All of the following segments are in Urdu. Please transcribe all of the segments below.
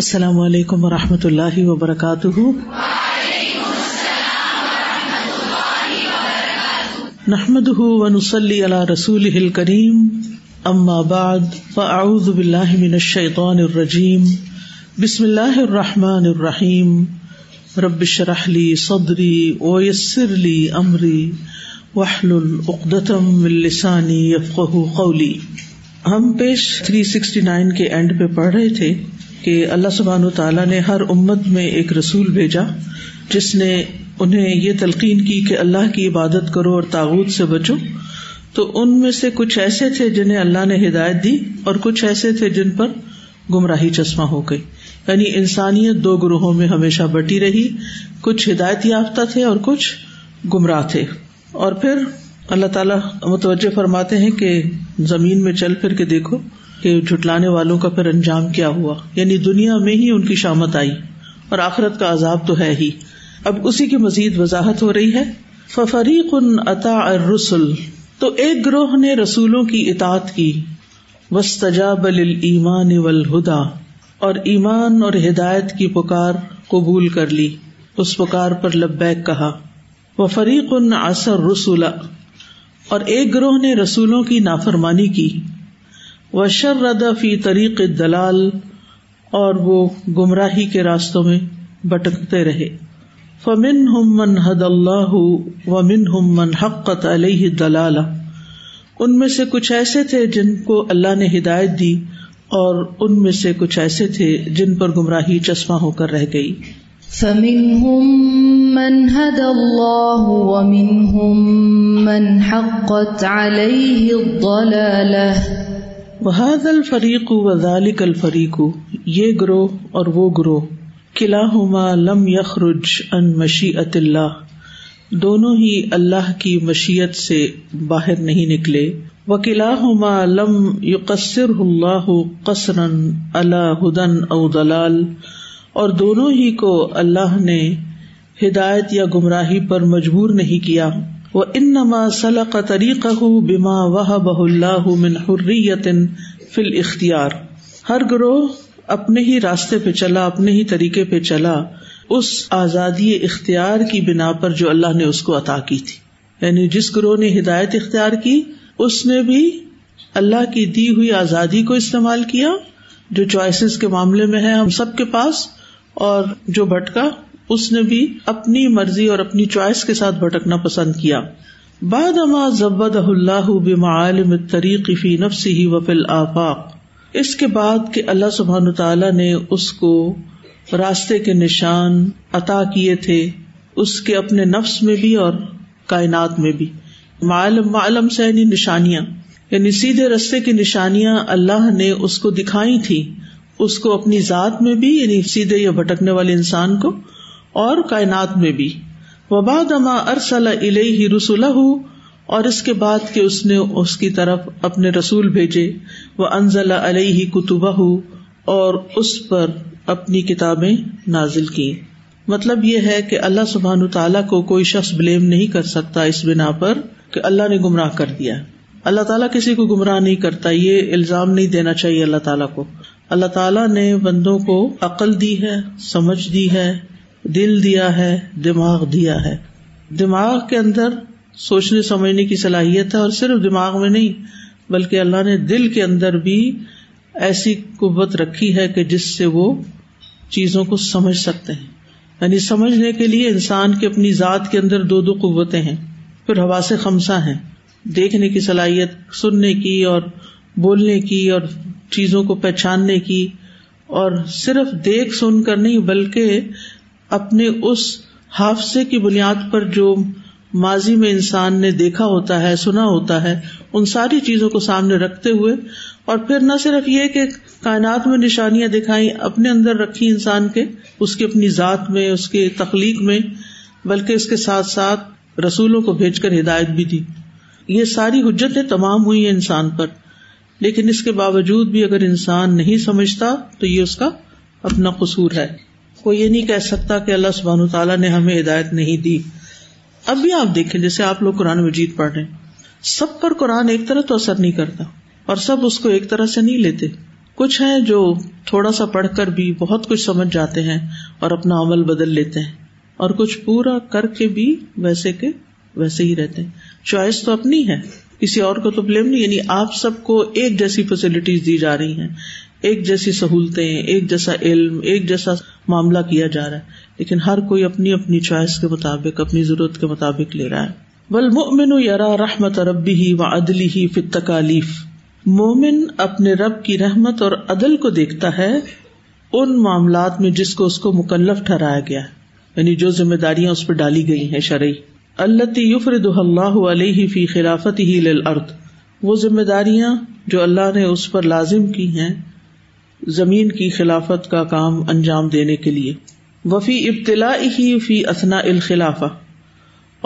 السلام علیکم ورحمۃ اللہ وبرکاتہ. وعلیکم السلام ورحمۃ اللہ وبرکاتہ. نحمدہ ونصلی علی رسولہ الکریم. اما بعد فاعوذ باللہ من الشیطان الرجیم. بسم اللہ الرحمن الرحیم. رب اشرح لی صدری ویسر لی امری واحلل عقدۃ من لسانی یفقہوا قولی. ہم پیج 369 کے اینڈ پہ پڑھ رہے تھے کہ اللہ سبحانہ و تعالیٰ نے ہر امت میں ایک رسول بھیجا جس نے انہیں یہ تلقین کی کہ اللہ کی عبادت کرو اور طاغوت سے بچو. تو ان میں سے کچھ ایسے تھے جنہیں اللہ نے ہدایت دی اور کچھ ایسے تھے جن پر گمراہی چشمہ ہو گئی. یعنی انسانیت دو گروہوں میں ہمیشہ بٹی رہی، کچھ ہدایت یافتہ تھے اور کچھ گمراہ تھے. اور پھر اللہ تعالیٰ متوجہ فرماتے ہیں کہ زمین میں چل پھر کے دیکھو کہ جھٹلانے والوں کا پھر انجام کیا ہوا. یعنی دنیا میں ہی ان کی شامت آئی اور آخرت کا عذاب تو ہے ہی. اب اسی کی مزید وضاحت ہو رہی ہے. فَفَرِيقٌ أَطَاعَ الرُّسُلَ، تو ایک گروہ نے رسولوں کی اطاعت کی. وَاسْتَجَابَ لِلْإِيمَانِ وَالْهُدَى، اور ایمان اور ہدایت کی پکار قبول کر لی، اس پکار پر لبیک کہا. وَفَرِيقٌ عَصَى الرُّسُلَ، اور ایک گروہ نے رسولوں کی نافرمانی کی. وشرد فی طریق الدلال، اور وہ گمراہی کے راستوں میں بھٹکتے رہے. فمنہم من ھدی اللہ ومنہم من حقت علیہ الضلالہ، ان میں سے کچھ ایسے تھے جن کو اللہ نے ہدایت دی اور ان میں سے کچھ ایسے تھے جن پر گمراہی چشمہ ہو کر رہ گئی. فمنہم من ھدی اللہ ومنہم من حقت علیہ الضلالہ وَهَذَا الْفَرِيقُ وَذَلِكَ الْفَرِيقُ، یہ گروہ اور وہ گروہ. كِلَاهُمَا لَمْ يَخْرُجْ عَنْ مَشِيئَةِ اللَّهِ، دونوں ہی اللہ کی مشیت سے باہر نہیں نکلے. وَكِلَاهُمَا لَمْ يُقَصِّرْهُ اللَّهُ قَصْرًا عَلَى هُدًى أَوْ ضَلَالٍ، اور دونوں ہی کو اللہ نے ہدایت یا گمراہی پر مجبور نہیں کیا. وَإِنَّمَا سَلَقَ طَرِيقَهُ بِمَا وَهَبَهُ اللَّهُ مِنْ حُرِّيَّةٍ فِي الْاخْتِيَارِ، ہر گروہ اپنے ہی راستے پہ چلا، اپنے ہی طریقے پہ چلا، اس آزادی اختیار کی بنا پر جو اللہ نے اس کو عطا کی تھی. یعنی جس گروہ نے ہدایت اختیار کی اس نے بھی اللہ کی دی ہوئی آزادی کو استعمال کیا جو چوائسز کے معاملے میں ہے ہم سب کے پاس، اور جو بھٹکا اس نے بھی اپنی مرضی اور اپنی چوائس کے ساتھ بھٹکنا پسند کیا. بعدما زبدہ اللہ بمعالم الطریق فی نفسہ وفی الآفاق، اس کے بعد کہ اللہ سبحانہ تعالی نے اس کو راستے کے نشان عطا کیے تھے، اس کے اپنے نفس میں بھی اور کائنات میں بھی. معالم، معلم سے یعنی نشانیاں، یعنی سیدھے راستے کی نشانیاں اللہ نے اس کو دکھائی تھی، اس کو اپنی ذات میں بھی یعنی سیدھے یا بھٹکنے والے انسان کو، اور کائنات میں بھی. وبعدما ارسل الیہ رسلہ، اور اس کے بعد کہ اس نے اس کی طرف اپنے رسول بھیجے. وانزل علیہ کتبہ، اور اس پر اپنی کتابیں نازل کی. مطلب یہ ہے کہ اللہ سبحانہ تعالیٰ کو کوئی شخص بلیم نہیں کر سکتا اس بنا پر کہ اللہ نے گمراہ کر دیا. اللہ تعالیٰ کسی کو گمراہ نہیں کرتا، یہ الزام نہیں دینا چاہیے اللہ تعالیٰ کو. اللہ تعالیٰ نے بندوں کو عقل دی ہے، سمجھ دی ہے، دل دیا ہے، دماغ دیا ہے. دماغ کے اندر سوچنے سمجھنے کی صلاحیت ہے، اور صرف دماغ میں نہیں بلکہ اللہ نے دل کے اندر بھی ایسی قوت رکھی ہے کہ جس سے وہ چیزوں کو سمجھ سکتے ہیں. یعنی سمجھنے کے لیے انسان کے اپنی ذات کے اندر دو قوتیں ہیں، پھر حواس خمسہ ہیں، دیکھنے کی صلاحیت، سننے کی اور بولنے کی اور چیزوں کو پہچاننے کی. اور صرف دیکھ سن کر نہیں بلکہ اپنے اس حافظے کی بنیاد پر جو ماضی میں انسان نے دیکھا ہوتا ہے، سنا ہوتا ہے، ان ساری چیزوں کو سامنے رکھتے ہوئے. اور پھر نہ صرف یہ کہ کائنات میں نشانیاں دکھائیں، اپنے اندر رکھی انسان کے، اس کی اپنی ذات میں، اس کے تخلیق میں، بلکہ اس کے ساتھ ساتھ رسولوں کو بھیج کر ہدایت بھی دی. یہ ساری حجتیں تمام ہوئی ہیں انسان پر، لیکن اس کے باوجود بھی اگر انسان نہیں سمجھتا تو یہ اس کا اپنا قصور ہے. کوئی یہ نہیں کہہ سکتا کہ اللہ سبحانہ تعالیٰ نے ہمیں ہدایت نہیں دی. اب بھی آپ دیکھیں جیسے آپ لوگ قرآن مجید پڑھ رہے ہیں، سب پر قرآن ایک طرح تو اثر نہیں کرتا اور سب اس کو ایک طرح سے نہیں لیتے. کچھ ہیں جو تھوڑا سا پڑھ کر بھی بہت کچھ سمجھ جاتے ہیں اور اپنا عمل بدل لیتے ہیں، اور کچھ پورا کر کے بھی ویسے کے ویسے ہی رہتے ہیں. چوائس تو اپنی ہے، کسی اور کو تو بلیم نہیں. یعنی آپ سب کو ایک جیسی فیسلٹیز دی جا رہی ہیں، ایک جیسی سہولتیں، ایک جیسا علم، ایک جیسا معاملہ کیا جا رہا ہے، لیکن ہر کوئی اپنی اپنی چوائس کے مطابق، اپنی ضرورت کے مطابق لے رہا ہے. والمؤمن یرا رحمت ربہ وعدلہ فی التکالیف، مومن اپنے رب کی رحمت اور عدل کو دیکھتا ہے ان معاملات میں جس کو اس کو مکلف ٹھہرایا گیا، یعنی جو ذمہ داریاں اس پہ ڈالی گئی ہیں شرعی. التی یفردها اللہ علیہ فی خلافته للارض، وہ ذمہ داریاں جو اللہ نے اس پر لازم کی ہیں زمین کی خلافت کا کام انجام دینے کے لیے. وفی ابتلائه فی اثناء الخلافہ،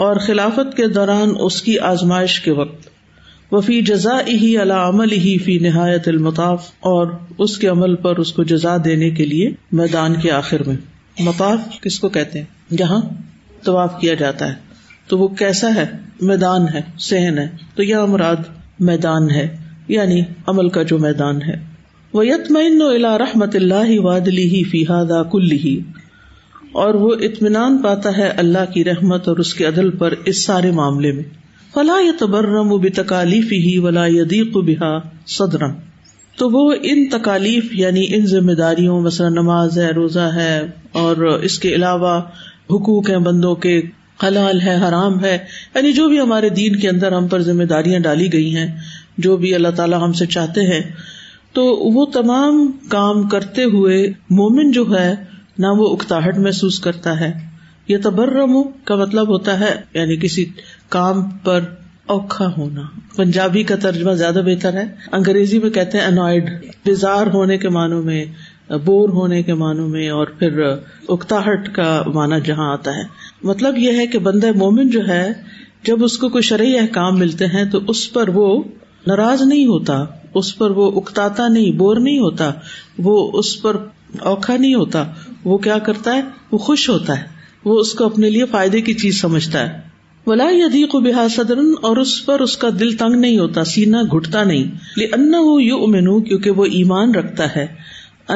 اور خلافت کے دوران اس کی آزمائش کے وقت. وفی جزائه علی عمله فی نہایت المطاف، اور اس کے عمل پر اس کو جزا دینے کے لیے میدان کے آخر میں. مطاف کس کو کہتے ہیں؟ جہاں طواف کیا جاتا ہے، تو وہ کیسا ہے؟ میدان ہے، صحن ہے، تو یہ مراد میدان ہے، یعنی عمل کا جو میدان ہے. وَيَطْمَئِنُّ إِلَىٰ رَحْمَتِ اللَّهِ وَعَدْلِهِ فِي هَذَا كُلِّهِ، اور وہ اطمینان پاتا ہے اللہ کی رحمت اور اس کے عدل پر اس سارے معاملے میں. فَلَا يَتَبَرَّمُ بِتَكَالِيفِهِ وَلَا يَضِيقُ بِهَا صَدْرًا، تو وہ ان تکالیف یعنی ان ذمہ داریوں، مثلا نماز ہے، روزہ ہے، اور اس کے علاوہ حقوق ہیں بندوں کے، حلال ہے، حرام ہے، یعنی جو بھی ہمارے دین کے اندر ہم پر ذمہ داریاں ڈالی گئی ہیں، جو بھی اللہ تعالیٰ ہم سے چاہتے ہیں، تو وہ تمام کام کرتے ہوئے مومن جو ہے نہ وہ اکتاہٹ محسوس کرتا ہے. یہ تبرم کا مطلب ہوتا ہے یعنی کسی کام پر اوکھا ہونا. پنجابی کا ترجمہ زیادہ بہتر ہے، انگریزی میں کہتے ہیں انوائڈ، بیزار ہونے کے معنوں میں، بور ہونے کے معنوں میں، اور پھر اکتاہٹ کا معنی جہاں آتا ہے. مطلب یہ ہے کہ بندہ مومن جو ہے جب اس کو کوئی شرعی احکام ملتے ہیں تو اس پر وہ ناراض نہیں ہوتا، اس پر وہ اکتاتا نہیں، بور نہیں ہوتا، وہ اس پر اوکھا نہیں ہوتا. وہ کیا کرتا ہے؟ وہ خوش ہوتا ہے، وہ اس کو اپنے لیے فائدے کی چیز سمجھتا ہے. ولا یضیق بہا صدرن، اور اس پر اس کا دل تنگ نہیں ہوتا، سینہ گھٹتا نہیں. لأنہ یؤمن، کیونکہ وہ ایمان رکھتا ہے،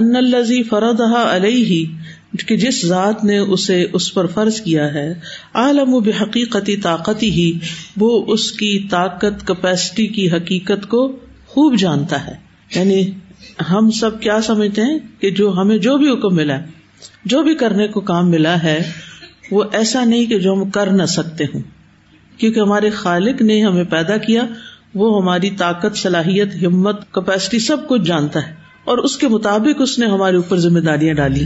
ان الذی فرضھا علیہ، کہ جس ذات نے اسے اس پر فرض کیا ہے، عالم بحقیقت طاقتہ، وہ اس کی طاقت، کیپیسٹی کی حقیقت کو خوب جانتا ہے. یعنی ہم سب کیا سمجھتے ہیں کہ جو ہمیں جو بھی حکم ملا، جو بھی کرنے کو کام ملا ہے، وہ ایسا نہیں کہ جو ہم کر نہ سکتے ہوں، کیونکہ ہمارے خالق نے ہمیں پیدا کیا، وہ ہماری طاقت، صلاحیت، ہمت، کیپیسٹی سب کچھ جانتا ہے، اور اس کے مطابق اس نے ہمارے اوپر ذمہ داریاں ڈالی.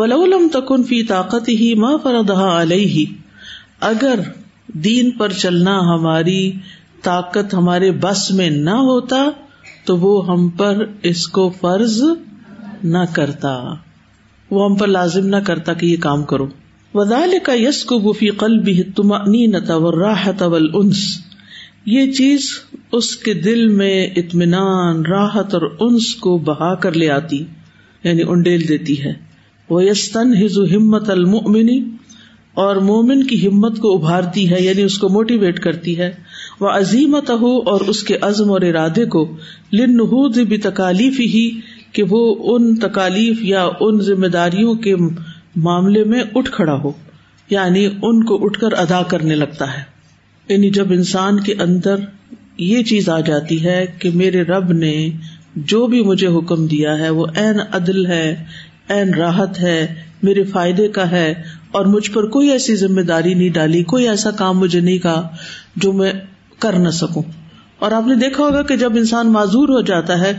وَلَوْ لَمْ تَكُنْ فِي طَاقَتِهِ مَا فَرَضَهَا عَلَيْهِ، اگر دین پر چلنا ہماری طاقت، ہمارے بس میں نہ ہوتا تو وہ ہم پر اس کو فرض نہ کرتا، وہ ہم پر لازم نہ کرتا کہ یہ کام کرو. وَذَلِكَ يَسْكُبُ فِي قَلْبِهِ الطُّمَأْنِينَةَ وَالرَّاحَةَ وَالْأُنْسَ، یہ چیز اس کے دل میں اطمینان، راحت اور انس کو بہا کر لے آتی، یعنی انڈیل دیتی ہے. وَيَسْتَنْهِزُ ہِمَّةَ الْمُؤْمِنِ، اور مومن کی ہمت کو ابھارتی ہے، یعنی اس کو موٹیویٹ کرتی ہے. وَعَزِيمَتَهُ، اور اس کے عزم اور ارادے کو. لِلنُّهُوضِ بِتَكَالِيفِهِ، کہ وہ ان تکالیف یا ان ذمہ داریوں کے معاملے میں اٹھ کھڑا ہو، یعنی ان کو اٹھ کر ادا کرنے لگتا ہے. یعنی جب انسان کے اندر یہ چیز آ جاتی ہے کہ میرے رب نے جو بھی مجھے حکم دیا ہے وہ عین عدل ہے، عین راحت ہے، میرے فائدے کا ہے، اور مجھ پر کوئی ایسی ذمہ داری نہیں ڈالی، کوئی ایسا کام مجھے نہیں کہا جو میں کر نہ سکوں. اور آپ نے دیکھا ہوگا کہ جب انسان معذور ہو جاتا ہے،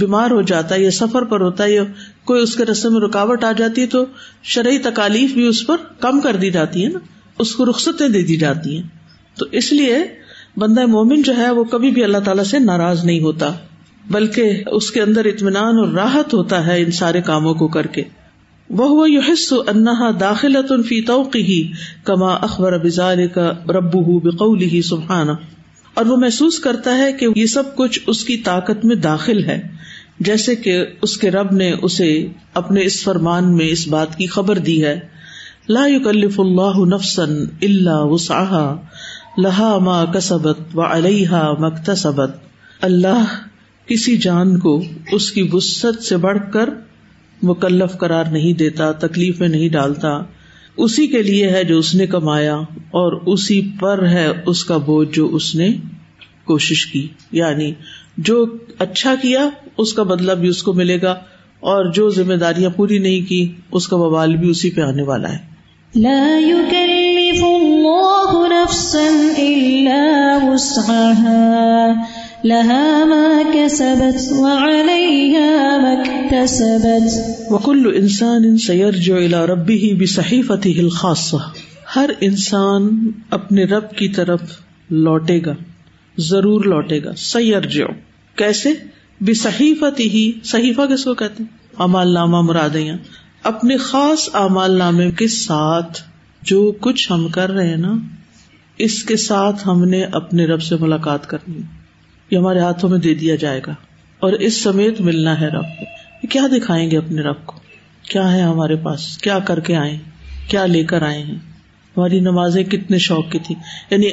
بیمار ہو جاتا ہے، یا سفر پر ہوتا ہے، یا کوئی اس کے رستے میں رکاوٹ آ جاتی ہے، تو شرعی تکالیف بھی اس پر کم کر دی جاتی ہے نا، اس کو رخصتیں دے دی جاتی ہیں. تو اس لیے بندہ مومن جو ہے وہ کبھی بھی اللہ تعالیٰ سے ناراض نہیں ہوتا، بلکہ اس کے اندر اطمینان اور راحت ہوتا ہے ان سارے کاموں کو کر کے. وَهُوَ يُحِسُّ أَنَّهَا دَاخِلَةٌ فِي طَوْقِهِ كَمَا أَخْبَرَ بِذَلِكَ رَبُّهُ بِقَوْلِهِ سُبْحَانَهُ، اور وہ محسوس کرتا ہے کہ یہ سب کچھ اس کی طاقت میں داخل ہے، جیسے کہ اس کے رب نے اسے اپنے اس فرمان میں اس بات کی خبر دی ہے. لَا يُكَلِّفُ اللَّهُ نَفْسًا إِلَّا وُسْعَهَا لہا ما کسبت وعلیہا ما اکتسبت، اللہ کسی جان کو اس کی وسعت سے بڑھ کر مکلف قرار نہیں دیتا، تکلیف میں نہیں ڈالتا، اسی کے لیے ہے جو اس نے کمایا اور اسی پر ہے اس کا بوجھ جو اس نے کوشش کی، یعنی جو اچھا کیا اس کا بدلہ بھی اس کو ملے گا اور جو ذمہ داریاں پوری نہیں کی اس کا وبال بھی اسی پہ آنے والا ہے۔ لا يكلف الله نفسا الا وسعها لها ما كسبت وعليها ما اكتسبت وكل انسان سيرجع الى ربه بصحيفته الخاصة، ہر انسان اپنے رب کی طرف لوٹے گا، ضرور لوٹے گا۔ سیرجع کیسے؟ بصحیفته، صحیفہ کس کو کہتے ہیں؟ اعمال نامہ مراد ہیں، اپنے خاص اعمال نامے کے ساتھ جو کچھ ہم کر رہے ہیں نا، اس کے ساتھ ہم نے اپنے رب سے ملاقات کرنی، یہ ہمارے ہاتھوں میں دے دیا جائے گا اور اس سمیت ملنا ہے رب کو۔ کیا دکھائیں گے اپنے رب کو؟ کیا ہے ہمارے پاس؟ کیا کر کے آئے، کیا لے کر آئے ہیں؟ ہماری نمازیں کتنے شوق کی تھی، یعنی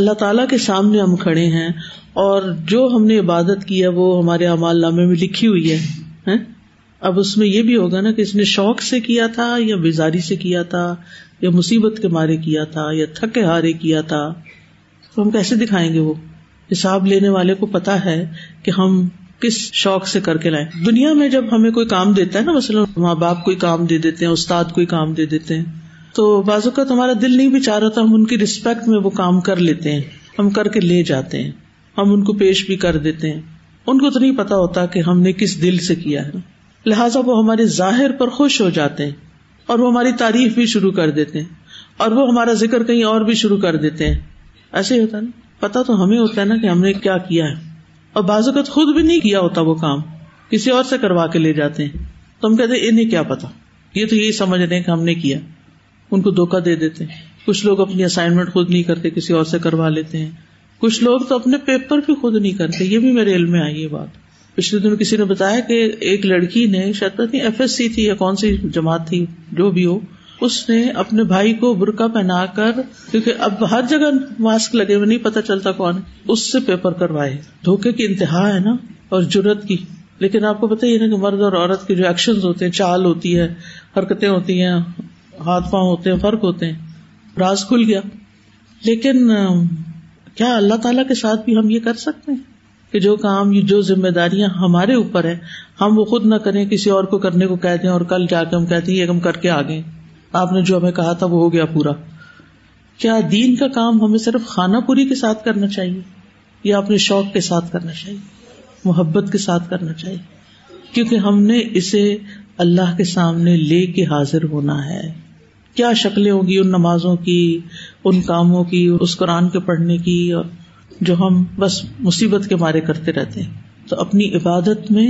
اللہ تعالیٰ کے سامنے ہم کھڑے ہیں اور جو ہم نے عبادت کی ہے وہ ہمارے اعمال نامے میں لکھی ہوئی ہے۔ اب اس میں یہ بھی ہوگا نا کہ اس نے شوق سے کیا تھا یا بیزاری سے کیا تھا یا مصیبت کے مارے کیا تھا یا تھکے ہارے کیا تھا، تو ہم کیسے دکھائیں گے؟ وہ حساب لینے والے کو پتا ہے کہ ہم کس شوق سے کر کے لائیں۔ دنیا میں جب ہمیں کوئی کام دیتا ہے نا، مثلا ماں باپ کوئی کام دے دیتے ہیں، استاد کوئی کام دے دیتے ہیں، تو بعض اوقات ہمارا دل نہیں بھی چاہ رہا تھا، ہم ان کی رسپیکٹ میں وہ کام کر لیتے ہیں، ہم کر کے لے جاتے ہیں، ہم ان کو پیش بھی کر دیتے ہیں، ان کو تو نہیں پتا ہوتا کہ ہم نے کس دل سے کیا ہے، لہٰذا وہ ہمارے ظاہر پر خوش ہو جاتے ہیں اور وہ ہماری تعریف بھی شروع کر دیتے ہیں اور وہ ہمارا ذکر کہیں اور بھی شروع کر دیتے ہیں۔ ایسے ہی ہوتا ہے نا، پتا تو ہمیں ہوتا ہے نا کہ ہم نے کیا کیا ہے، اور بعض اوقات خود بھی نہیں کیا ہوتا، وہ کام کسی اور سے کروا کے لے جاتے ہیں، تو ہم کہتے ہیں انہیں کیا پتا، یہ تو یہی سمجھ رہے ہیں کہ ہم نے کیا، ان کو دھوکہ دے دیتے ہیں۔ کچھ لوگ اپنی اسائنمنٹ خود نہیں کرتے، کسی اور سے کروا لیتے ہیں، کچھ لوگ تو اپنے پیپر بھی خود نہیں کرتے، یہ بھی میرے علم میں آئی یہ بات۔ پچھلے دن کسی نے بتایا کہ ایک لڑکی نے، شاید FSC تھی یا کون سی جماعت تھی، جو بھی ہو، اس نے اپنے بھائی کو برقع پہنا کر، کیونکہ اب ہر جگہ ماسک لگے ہوئے، نہیں پتہ چلتا کون، اس سے پیپر کروائے۔ دھوکے کی انتہا ہے نا، اور جرت کی۔ لیکن آپ کو پتہ ہی ہے نا کہ مرد اور عورت کے جو ایکشنز ہوتے ہیں، چال ہوتی ہے، حرکتیں ہوتی ہیں، ہاتھ پاؤں ہوتے ہیں، فرق ہوتے ہیں، راز کھل گیا۔ لیکن کیا اللہ تعالیٰ کے ساتھ بھی ہم یہ کر سکتے ہیں کہ جو کام، جو ذمہ داریاں ہمارے اوپر ہیں، ہم وہ خود نہ کریں، کسی اور کو کرنے کو کہتے ہیں اور کل جا کے ہم کہتے ہیں یہ ہم کر کے آ گئے، آپ نے جو ہمیں کہا تھا وہ ہو گیا پورا۔ کیا دین کا کام ہمیں صرف خانہ پوری کے ساتھ کرنا چاہیے، یا اپنے شوق کے ساتھ کرنا چاہیے، محبت کے ساتھ کرنا چاہیے؟ کیونکہ ہم نے اسے اللہ کے سامنے لے کے حاضر ہونا ہے۔ کیا شکلیں ہوں گی ان نمازوں کی، ان کاموں کی، اس قرآن کے پڑھنے کی، اور جو ہم بس مصیبت کے مارے کرتے رہتے ہیں۔ تو اپنی عبادت میں،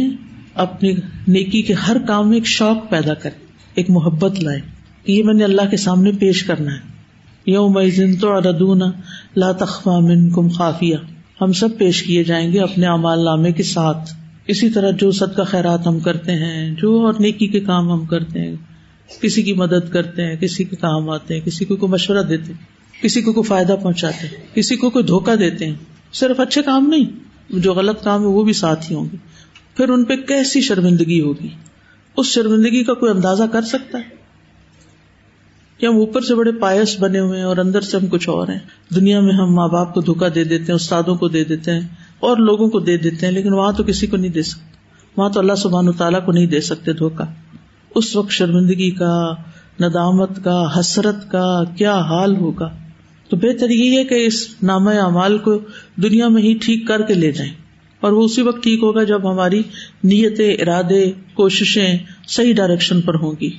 اپنی نیکی کے ہر کام میں ایک شوق پیدا کریں، ایک محبت لائیں، یہ میں نے اللہ کے سامنے پیش کرنا ہے۔ یومئذ تعرضون لا تخفی منکم خافیہ، ہم سب پیش کیے جائیں گے اپنے اعمال نامے کے ساتھ۔ اسی طرح جو صدقہ خیرات ہم کرتے ہیں، جو اور نیکی کے کام ہم کرتے ہیں، کسی کی مدد کرتے ہیں، کسی کے کام آتے ہیں، کسی کو کوئی مشورہ دیتے ہیں، کسی کو کوئی فائدہ پہنچاتے ہیں، کسی کو کوئی دھوکہ دیتے ہیں، صرف اچھے کام نہیں، جو غلط کام ہے وہ بھی ساتھ ہی ہوں گے، پھر ان پہ کیسی شرمندگی ہوگی؟ اس شرمندگی کا کوئی اندازہ کر سکتا ہے کہ ہم اوپر سے بڑے پائس بنے ہوئے ہیں اور اندر سے ہم کچھ اور ہیں۔ دنیا میں ہم ماں باپ کو دھوکہ دے دیتے ہیں، استادوں کو دے دیتے ہیں اور لوگوں کو دے دیتے ہیں، لیکن وہاں تو کسی کو نہیں دے سکتے، وہاں تو اللہ سبحانہ و تعالیٰ کو نہیں دے سکتے دھوکہ۔ اس وقت شرمندگی کا، ندامت کا، حسرت کا کیا حال ہوگا؟ تو بہتر یہ ہے کہ اس نامہ اعمال کو دنیا میں ہی ٹھیک کر کے لے جائیں، اور وہ اسی وقت ٹھیک ہوگا جب ہماری نیتیں، ارادے، کوششیں صحیح ڈائریکشن پر ہوں گی۔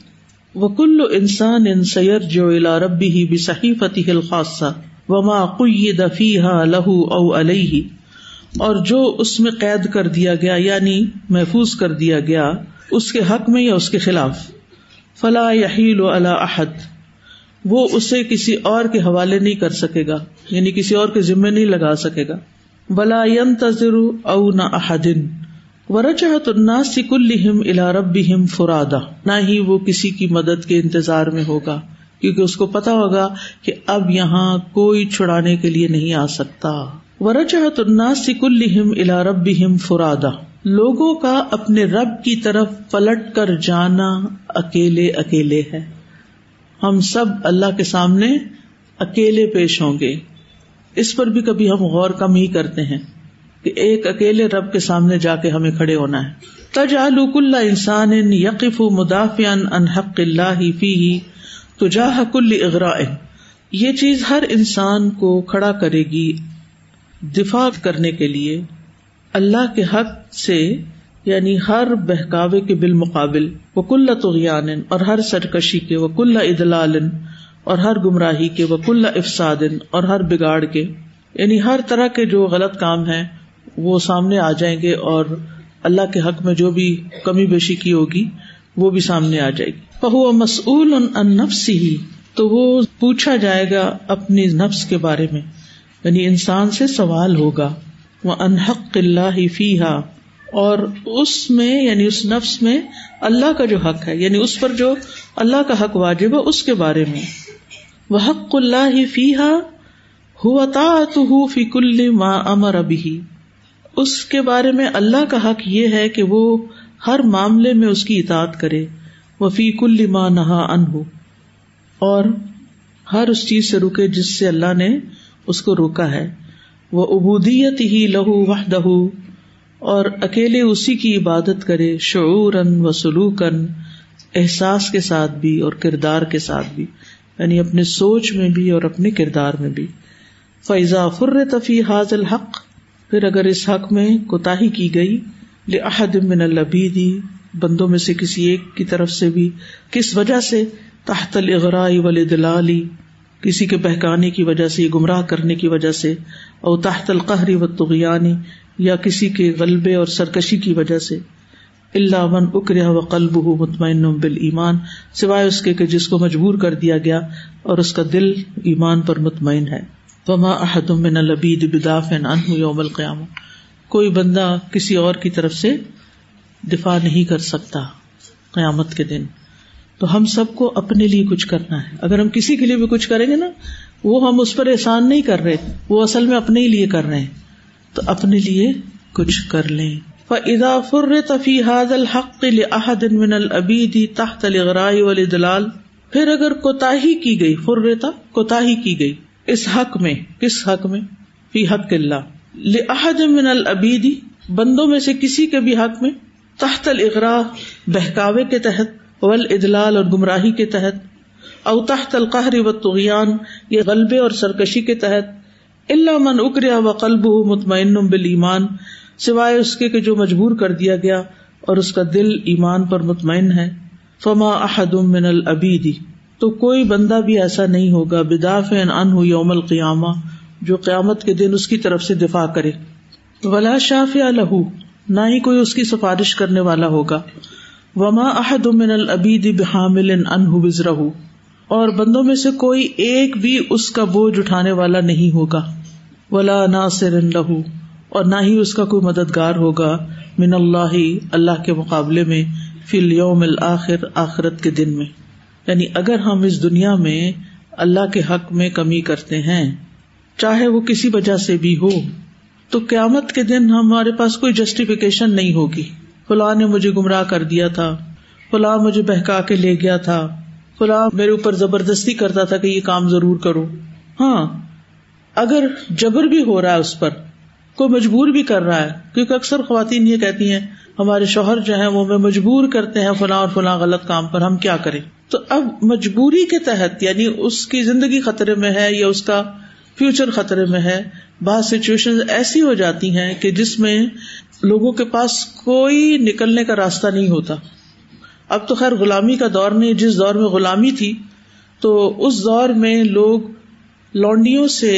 وَكُلُّ إِنسَانٍ سَيَرْجِعُ إِلَىٰ رَبِّهِ بِصَحِيفَتِهِ الْخَاصَّةِ وَمَا قُيِّدَ فِيهَا لَهُ أَوْ عَلَيْهِ، اور جو اس میں قید کر دیا گیا، یعنی محفوظ کر دیا گیا، اس کے حق میں یا اس کے خلاف، فلا یحیل علی احد، وہ اسے کسی اور کے حوالے نہیں کر سکے گا، یعنی کسی اور کے ذمہ نہیں لگا سکے گا۔ ولا ینتظر عون احد ورجعۃ الناس کلہم الی ربہم فرادا، نہ ہی وہ کسی کی مدد کے انتظار میں ہوگا، کیونکہ اس کو پتا ہوگا کہ اب یہاں کوئی چھڑانے کے لیے نہیں آ سکتا، ورجعت الناس كلهم الى ربهم فرادا، لوگوں کا اپنے رب کی طرف پلٹ کر جانا اکیلے اکیلے ہے، ہم سب اللہ کے سامنے اکیلے پیش ہوں گے۔ اس پر بھی کبھی ہم غور کم ہی کرتے ہیں کہ ایک اکیلے رب کے سامنے جا کے ہمیں کھڑے ہونا ہے۔ تجعل كل انسان يقف مدافعا عن حق الله فيه تجاه كل اغراء، یہ چیز ہر انسان کو کھڑا کرے گی دفاع کرنے کے لیے اللہ کے حق سے، یعنی ہر بہکاوے کے بالمقابل، وکل طغیان اور ہر سرکشی کے، وکل اضلال اور ہر گمراہی کے، وکل افساد اور ہر بگاڑ کے، یعنی ہر طرح کے جو غلط کام ہیں وہ سامنے آ جائیں گے، اور اللہ کے حق میں جو بھی کمی بیشی کی ہوگی وہ بھی سامنے آ جائے گی۔ فہو مسئول عن نفسه، تو وہ پوچھا جائے گا اپنی نفس کے بارے میں، یعنی انسان سے سوال ہوگا۔ وَأَنْ حَقِّ اللَّهِ فِيهَا، اور اس میں یعنی اس نفس میں اللہ کا جو حق ہے، یعنی اس پر جو اللہ کا حق واجب ہے اس کے بارے میں۔ وَحَقُّ اللَّهِ فِيهَا هُوَ طَاعَتُهُ فِي كُلِّ مَا أَمَرَ بِهِ، اس کے بارے میں اللہ کا حق یہ ہے کہ وہ ہر معاملے میں اس کی اطاعت کرے، وَفِي كُلِّ مَا نَهَى عَنْهُ، اور ہر اس چیز سے رکے جس سے اللہ نے اس کو روکا ہے۔ وہ عبودیت ہی لہو وحدہ، اور اکیلے اسی کی عبادت کرے، شعوراً و سلوکاً، احساس کے ساتھ بھی اور کردار کے ساتھ بھی، یعنی اپنے سوچ میں بھی اور اپنے کردار میں بھی۔ فَإِذَا فُرِّتَ فِي هَذَا الْحَقِّ، پھر اگر اس حق میں کوتاہی کی گئی، لِأَحَدٍ مِّنَ الْعَبِيدِ، بندوں میں سے کسی ایک کی طرف سے بھی، کس وجہ سے؟ تحت الاغراء والادلال، کسی کے بہکانے کی وجہ سے، گمراہ کرنے کی وجہ سے، او تحت القہر والطغیان، یا کسی کے غلبے اور سرکشی کی وجہ سے، الا من اکرہ وقلبہ مطمئن بالایمان، سوائے اس کے کہ جس کو مجبور کر دیا گیا اور اس کا دل ایمان پر مطمئن ہے۔ وما احد من العبید بدافع عنہ یوم القیامہ، کوئی بندہ کسی اور کی طرف سے دفاع نہیں کر سکتا قیامت کے دن۔ تو ہم سب کو اپنے لیے کچھ کرنا ہے، اگر ہم کسی کے لیے بھی کچھ کریں گے نا، وہ ہم اس پر احسان نہیں کر رہے، وہ اصل میں اپنے ہی لیے کر رہے ہیں، تو اپنے لیے کچھ کر لیں۔ فَإِذَا فُرِّتَ فِي هَذَا الْحَقِّ لِأَحَدٍ مِّنَ الْعَبِيدِ تَحْتَ الْإِغْرَاءِ وَالْإِضْلَالِ، پھر اگر کوتاہی کی گئی، فرتا کوتاہی کی گئی اس حق میں، کس حق میں؟ فی حق اللہ، لِأَحَدٍ مِّنَ الْعَبِيدِ، بندوں میں سے کسی کے بھی حق میں، تحت الإغراء، بہکاوے کے تحت، والادلال اور گمراہی کے تحت، او تحت القہر والطغیان، یہ غلبے اور سرکشی کے تحت، الا من اکرہ وقلبہ مطمئن بالایمان، سوائے اس کے کہ جو مجبور کر دیا گیا اور اس کا دل ایمان پر مطمئن ہے۔ فما احد من العبید، تو کوئی بندہ بھی ایسا نہیں ہوگا، بدافع عنہ یوم القیامہ، جو قیامت کے دن اس کی طرف سے دفاع کرے، ولا شافع لہ، نہ ہی کوئی اس کی سفارش کرنے والا ہوگا، وما احد من العبید بحامل عنہ وزرہ، اور بندوں میں سے کوئی ایک بھی اس کا بوجھ اٹھانے والا نہیں ہوگا، ولا ناصر لہ، اور نہ ہی اس کا کوئی مددگار ہوگا، من اللہ، اللہ کے مقابلے میں، فی الیوم الاخر، آخرت کے دن میں۔ یعنی اگر ہم اس دنیا میں اللہ کے حق میں کمی کرتے ہیں، چاہے وہ کسی وجہ سے بھی ہو، تو قیامت کے دن ہمارے پاس کوئی جسٹیفیکیشن نہیں ہوگی، فلاں نے مجھے گمراہ کر دیا تھا، فلاں مجھے بہکا کے لے گیا تھا، فلاں میرے اوپر زبردستی کرتا تھا کہ یہ کام ضرور کرو۔ ہاں، اگر جبر بھی ہو رہا ہے اس پر، کوئی مجبور بھی کر رہا ہے، کیونکہ اکثر خواتین یہ کہتی ہیں ہمارے شوہر جو ہیں وہ ہمیں مجبور کرتے ہیں فلاں اور فلاں غلط کام پر، ہم کیا کریں؟ تو اب مجبوری کے تحت، یعنی اس کی زندگی خطرے میں ہے یا اس کا فیوچر خطرے میں ہے، بعض سچویشن ایسی ہو جاتی ہیں کہ جس میں لوگوں کے پاس کوئی نکلنے کا راستہ نہیں ہوتا۔ اب تو خیر غلامی کا دور نہیں، جس دور میں غلامی تھی تو اس دور میں لوگ لونڈیوں سے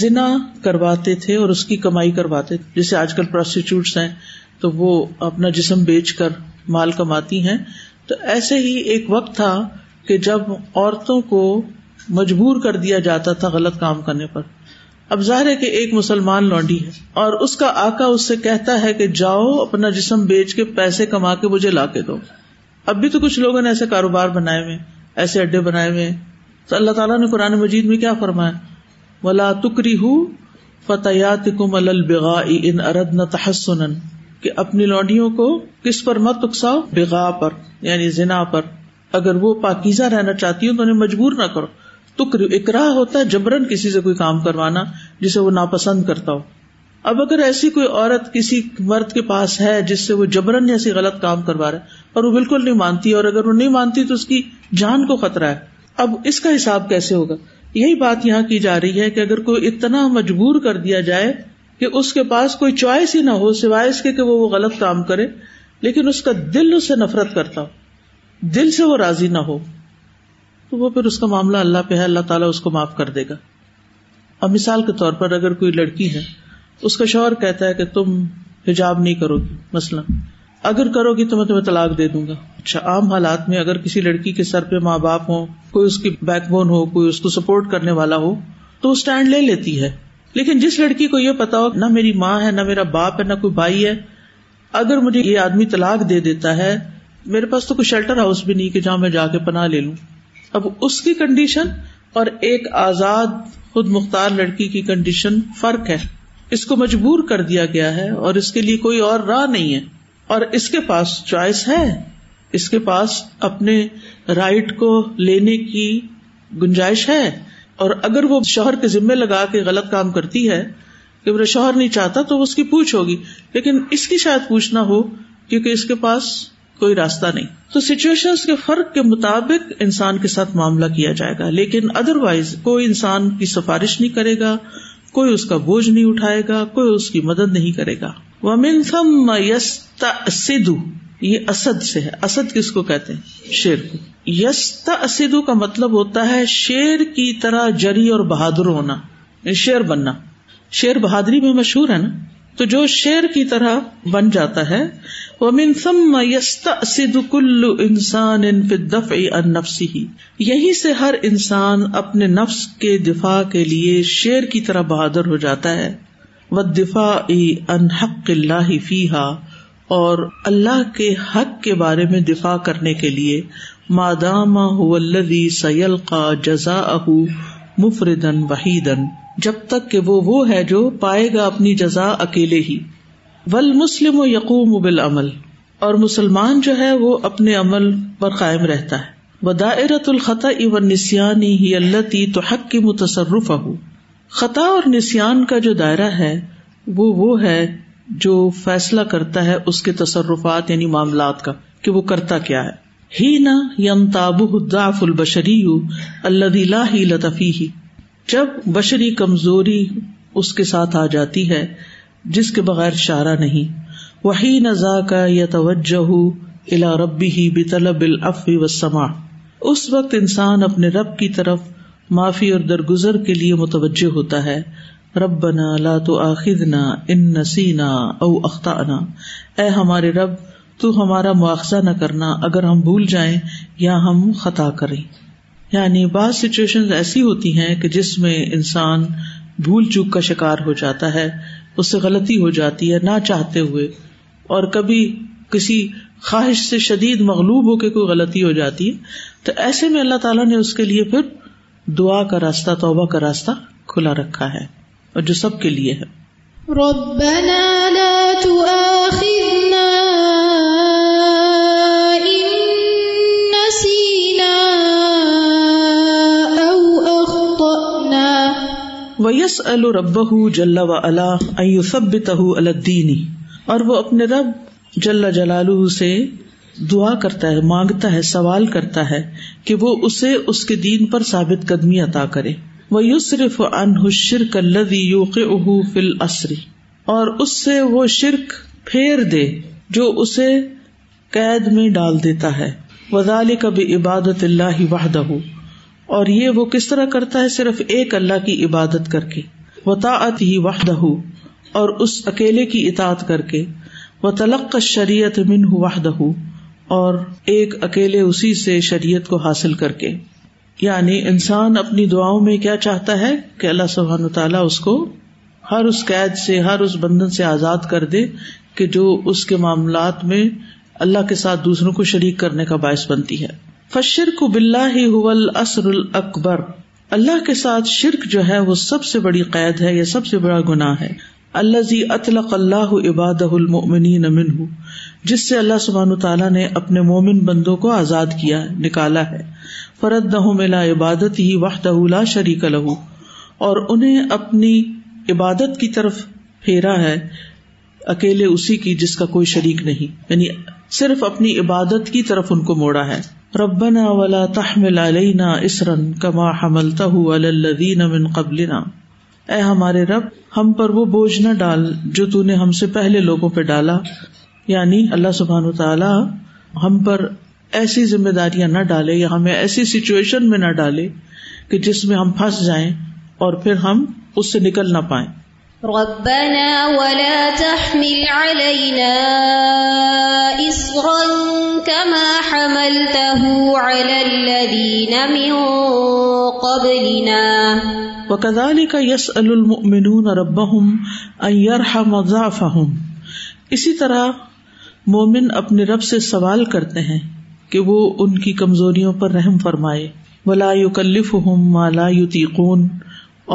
زنا کرواتے تھے اور اس کی کمائی کرواتے تھے، جیسے آج کل پروسٹیچیوٹس ہیں تو وہ اپنا جسم بیچ کر مال کماتی ہیں۔ تو ایسے ہی ایک وقت تھا کہ جب عورتوں کو مجبور کر دیا جاتا تھا غلط کام کرنے پر۔ اب ظاہر ہے کہ ایک مسلمان لونڈی ہے اور اس کا آقا اس سے کہتا ہے کہ جاؤ اپنا جسم بیچ کے پیسے کما کے مجھے لا کے دو۔ اب بھی تو کچھ لوگوں نے ایسے کاروبار بنائے ہوئے، ایسے اڈے بنائے ہوئے، تو اللہ تعالیٰ نے قرآن مجید میں کیا فرمایا؟ وَلَا تُكْرِهُ فَتَيَاتِكُمْ عَلَى الْبِغَاءِ إِنْ أَرَدْنَا تَحَسُّنًا، کہ اپنی لونڈیوں کو کس پر مت اکساؤ؟ بغا پر، یعنی زنا پر. اگر وہ پاکیزہ رہنا چاہتی ہوں تو انہیں مجبور نہ کرو. تو اکراہ ہوتا ہے جبرن کسی سے کوئی کام کروانا جسے وہ ناپسند کرتا ہو. اب اگر ایسی کوئی عورت کسی مرد کے پاس ہے جس سے وہ جبرن ایسی غلط کام کروا رہا ہے اور وہ بالکل نہیں مانتی، اور اگر وہ نہیں مانتی تو اس کی جان کو خطرہ ہے، اب اس کا حساب کیسے ہوگا؟ یہی بات یہاں کی جا رہی ہے کہ اگر کوئی اتنا مجبور کر دیا جائے کہ اس کے پاس کوئی چوائس ہی نہ ہو سوائے اس کے کہ وہ غلط کام کرے، لیکن اس کا دل اس سے نفرت کرتا ہو، دل سے وہ راضی نہ ہو، تو وہ پھر اس کا معاملہ اللہ پہ ہے، اللہ تعالیٰ اس کو معاف کر دے گا. اب مثال کے طور پر اگر کوئی لڑکی ہے، اس کا شوہر کہتا ہے کہ تم حجاب نہیں کرو گی مثلا، اگر کرو گی تو میں تمہیں طلاق دے دوں گا. اچھا، عام حالات میں اگر کسی لڑکی کے سر پہ ماں باپ ہوں، کوئی اس کی بیک بون ہو، کوئی اس کو سپورٹ کرنے والا ہو، تو وہ اسٹینڈ لے لیتی ہے. لیکن جس لڑکی کو یہ پتا ہو نہ میری ماں ہے، نہ میرا باپ ہے، نہ کوئی بھائی ہے، اگر مجھے یہ آدمی طلاق دے دیتا ہے، میرے پاس تو کوئی شیلٹر ہاؤس بھی نہیں کہ جہاں میں جا کے پناہ لے لوں. اب اس کی کنڈیشن اور ایک آزاد خود مختار لڑکی کی کنڈیشن فرق ہے. اس کو مجبور کر دیا گیا ہے اور اس کے لیے کوئی اور راہ نہیں ہے، اور اس کے پاس چوائس ہے، اس کے پاس اپنے رائٹ کو لینے کی گنجائش ہے. اور اگر وہ شوہر کے ذمے لگا کے غلط کام کرتی ہے کہ میرا شوہر نہیں چاہتا، تو اس کی پوچھ ہوگی، لیکن اس کی شاید پوچھ نہ ہو کیونکہ اس کے پاس کوئی راستہ نہیں. تو سچویشنز کے فرق کے مطابق انسان کے ساتھ معاملہ کیا جائے گا، لیکن ادروائز کوئی انسان کی سفارش نہیں کرے گا، کوئی اس کا بوجھ نہیں اٹھائے گا، کوئی اس کی مدد نہیں کرے گا. وَمِن ثَمَّ يَسْتَأْسِدُ، یہ اسد سے ہے. اسد کس کو کہتے ہیں؟ شیر کو. یستأسد کا مطلب ہوتا ہے شیر کی طرح جری اور بہادر ہونا، شیر بننا. شیر بہادری میں مشہور ہے نا، تو جو شیر کی طرح بن جاتا ہے. وَمِن ثَمَّ يَسْتَأْسِدُ كُلُّ إِنسَانٍ فِي الدَّفْعِ عَنْ نَفْسِهِ، یہی سے ہر انسان اپنے نفس کے دفاع کے لیے شیر کی طرح بہادر ہو جاتا ہے. وَالدِّفَاعِ عَنْ حَقِّ اللَّهِ فِيهَا، اور اللہ کے حق کے بارے میں دفاع کرنے کے لیے، مَادَامَ هُوَ الَّذِي سَيَلْقَى جَزَاءَهُ مُفْرِدًا وَحِيدًا، جب تک کہ وہ ہے جو پائے گا اپنی جزا اکیلے ہی. وَالْمُسْلِمُ يَقُومُ بِالْعَمَلِ، اور مسلمان جو ہے وہ اپنے عمل پر قائم رہتا ہے. وَدَائِرَةُ الْخَطَئِ وَالنِّسْيَانِ هِيَ الَّتِي تُحَكِّمُ تَصَرُّفَهُ، خطا اور نسیان کا جو دائرہ ہے وہ ہے جو فیصلہ کرتا ہے اس کے تصرفات یعنی معاملات کا، کہ وہ کرتا کیا ہے. حین ینتابہ الضعف البشری الذی لا حیلۃ فیہ، جب بشری کمزوری اس کے ساتھ آ جاتی ہے جس کے بغیر چارہ نہیں. وحین ذاک یتوجہ الی ربہ بطلب العفو والسماع، اس وقت انسان اپنے رب کی طرف معافی اور درگزر کے لیے متوجہ ہوتا ہے. ربنا لا تؤاخذنا ان نسینا او اخطانا، اے ہمارے رب تو ہمارا مواخذہ نہ کرنا اگر ہم بھول جائیں یا ہم خطا کریں. یعنی بعض سچویشنز ایسی ہوتی ہیں کہ جس میں انسان بھول چوک کا شکار ہو جاتا ہے، اس سے غلطی ہو جاتی ہے نہ چاہتے ہوئے، اور کبھی کسی خواہش سے شدید مغلوب ہو کے کوئی غلطی ہو جاتی ہے. تو ایسے میں اللہ تعالیٰ نے اس کے لیے پھر دعا کا راستہ، توبہ کا راستہ کھلا رکھا ہے، اور جو سب کے لیے ہے. ربنا لا تؤاخذنا ان نسینا او اخطأنا. ویسأل ربہ جل وعلا ان یثبتہ علی الدین، اور وہ اپنے رب جل جلالہ سے دعا کرتا ہے، مانگتا ہے، سوال کرتا ہے کہ وہ اسے اس کے دین پر ثابت قدمی عطا کرے. وَيُصْرِفُ عَنْهُ الشِّرْكَ الَّذِي يُوقِعُهُ فِي الْأَسْرِ، اور اس سے وہ شرک پھیر دے جو اسے قید میں ڈال دیتا ہے. وَذَلِكَ بِعِبَادَةِ اللَّهِ وَحْدَهُ، اور یہ وہ کس طرح کرتا ہے؟ صرف ایک اللہ کی عبادت کر کے. وَطَاعَتِهِ وَحْدَهُ، اور اس اکیلے کی اطاعت کر کے. وَتَلَقَّى الشَّرِيعَةَ مِنْهُ وَحْدَهُ، اور ایک اکیلے اسی سے شریعت کو حاصل کر کے. یعنی انسان اپنی دعاؤں میں کیا چاہتا ہے؟ کہ اللہ سبحانہ وتعالیٰ اس کو ہر اس قید سے، ہر اس بندھن سے آزاد کر دے کہ جو اس کے معاملات میں اللہ کے ساتھ دوسروں کو شریک کرنے کا باعث بنتی ہے. فالشرک باللہ هو الاسر الاکبر، اللہ کے ساتھ شرک جو ہے وہ سب سے بڑی قید ہے، یہ سب سے بڑا گناہ ہے۔ الذی اطلق اللہ عبادہ المؤمنین منہ، جس سے اللہ سبحانہ تعالیٰ نے اپنے مومن بندوں کو آزاد کیا، نکالا ہے۔ فردہم الی عبادتہ وحدہ لا شریک لہ، اور انہیں اپنی عبادت کی طرف پھیرا ہے، اکیلے اسی کی جس کا کوئی شریک نہیں، یعنی صرف اپنی عبادت کی طرف ان کو موڑا ہے۔ ربنا ولا تحمل علینا اسرا کما حملته علی الذین من قبلنا، اے ہمارے رب ہم پر وہ بوجھ نہ ڈال جو تو نے ہم سے پہلے لوگوں پہ ڈالا، یعنی اللہ سبحانہ وتعالی ہم پر ایسی ذمہ داریاں نہ ڈالے یا ہمیں ایسی سچویشن میں نہ ڈالے کہ جس میں ہم پھنس جائیں اور پھر ہم اس سے نکل نہ پائیں۔ ربنا ولا تحمل علينا إصرا كما حملته على الذين من قبلنا وكذلك يسأل المؤمنون ربهم أن يرحم ضعفهم، اسی طرح مومن اپنے رب سے سوال کرتے ہیں کہ وہ ان کی کمزوریوں پر رحم فرمائے۔ ولا يكلفهم ما لا يطيقون،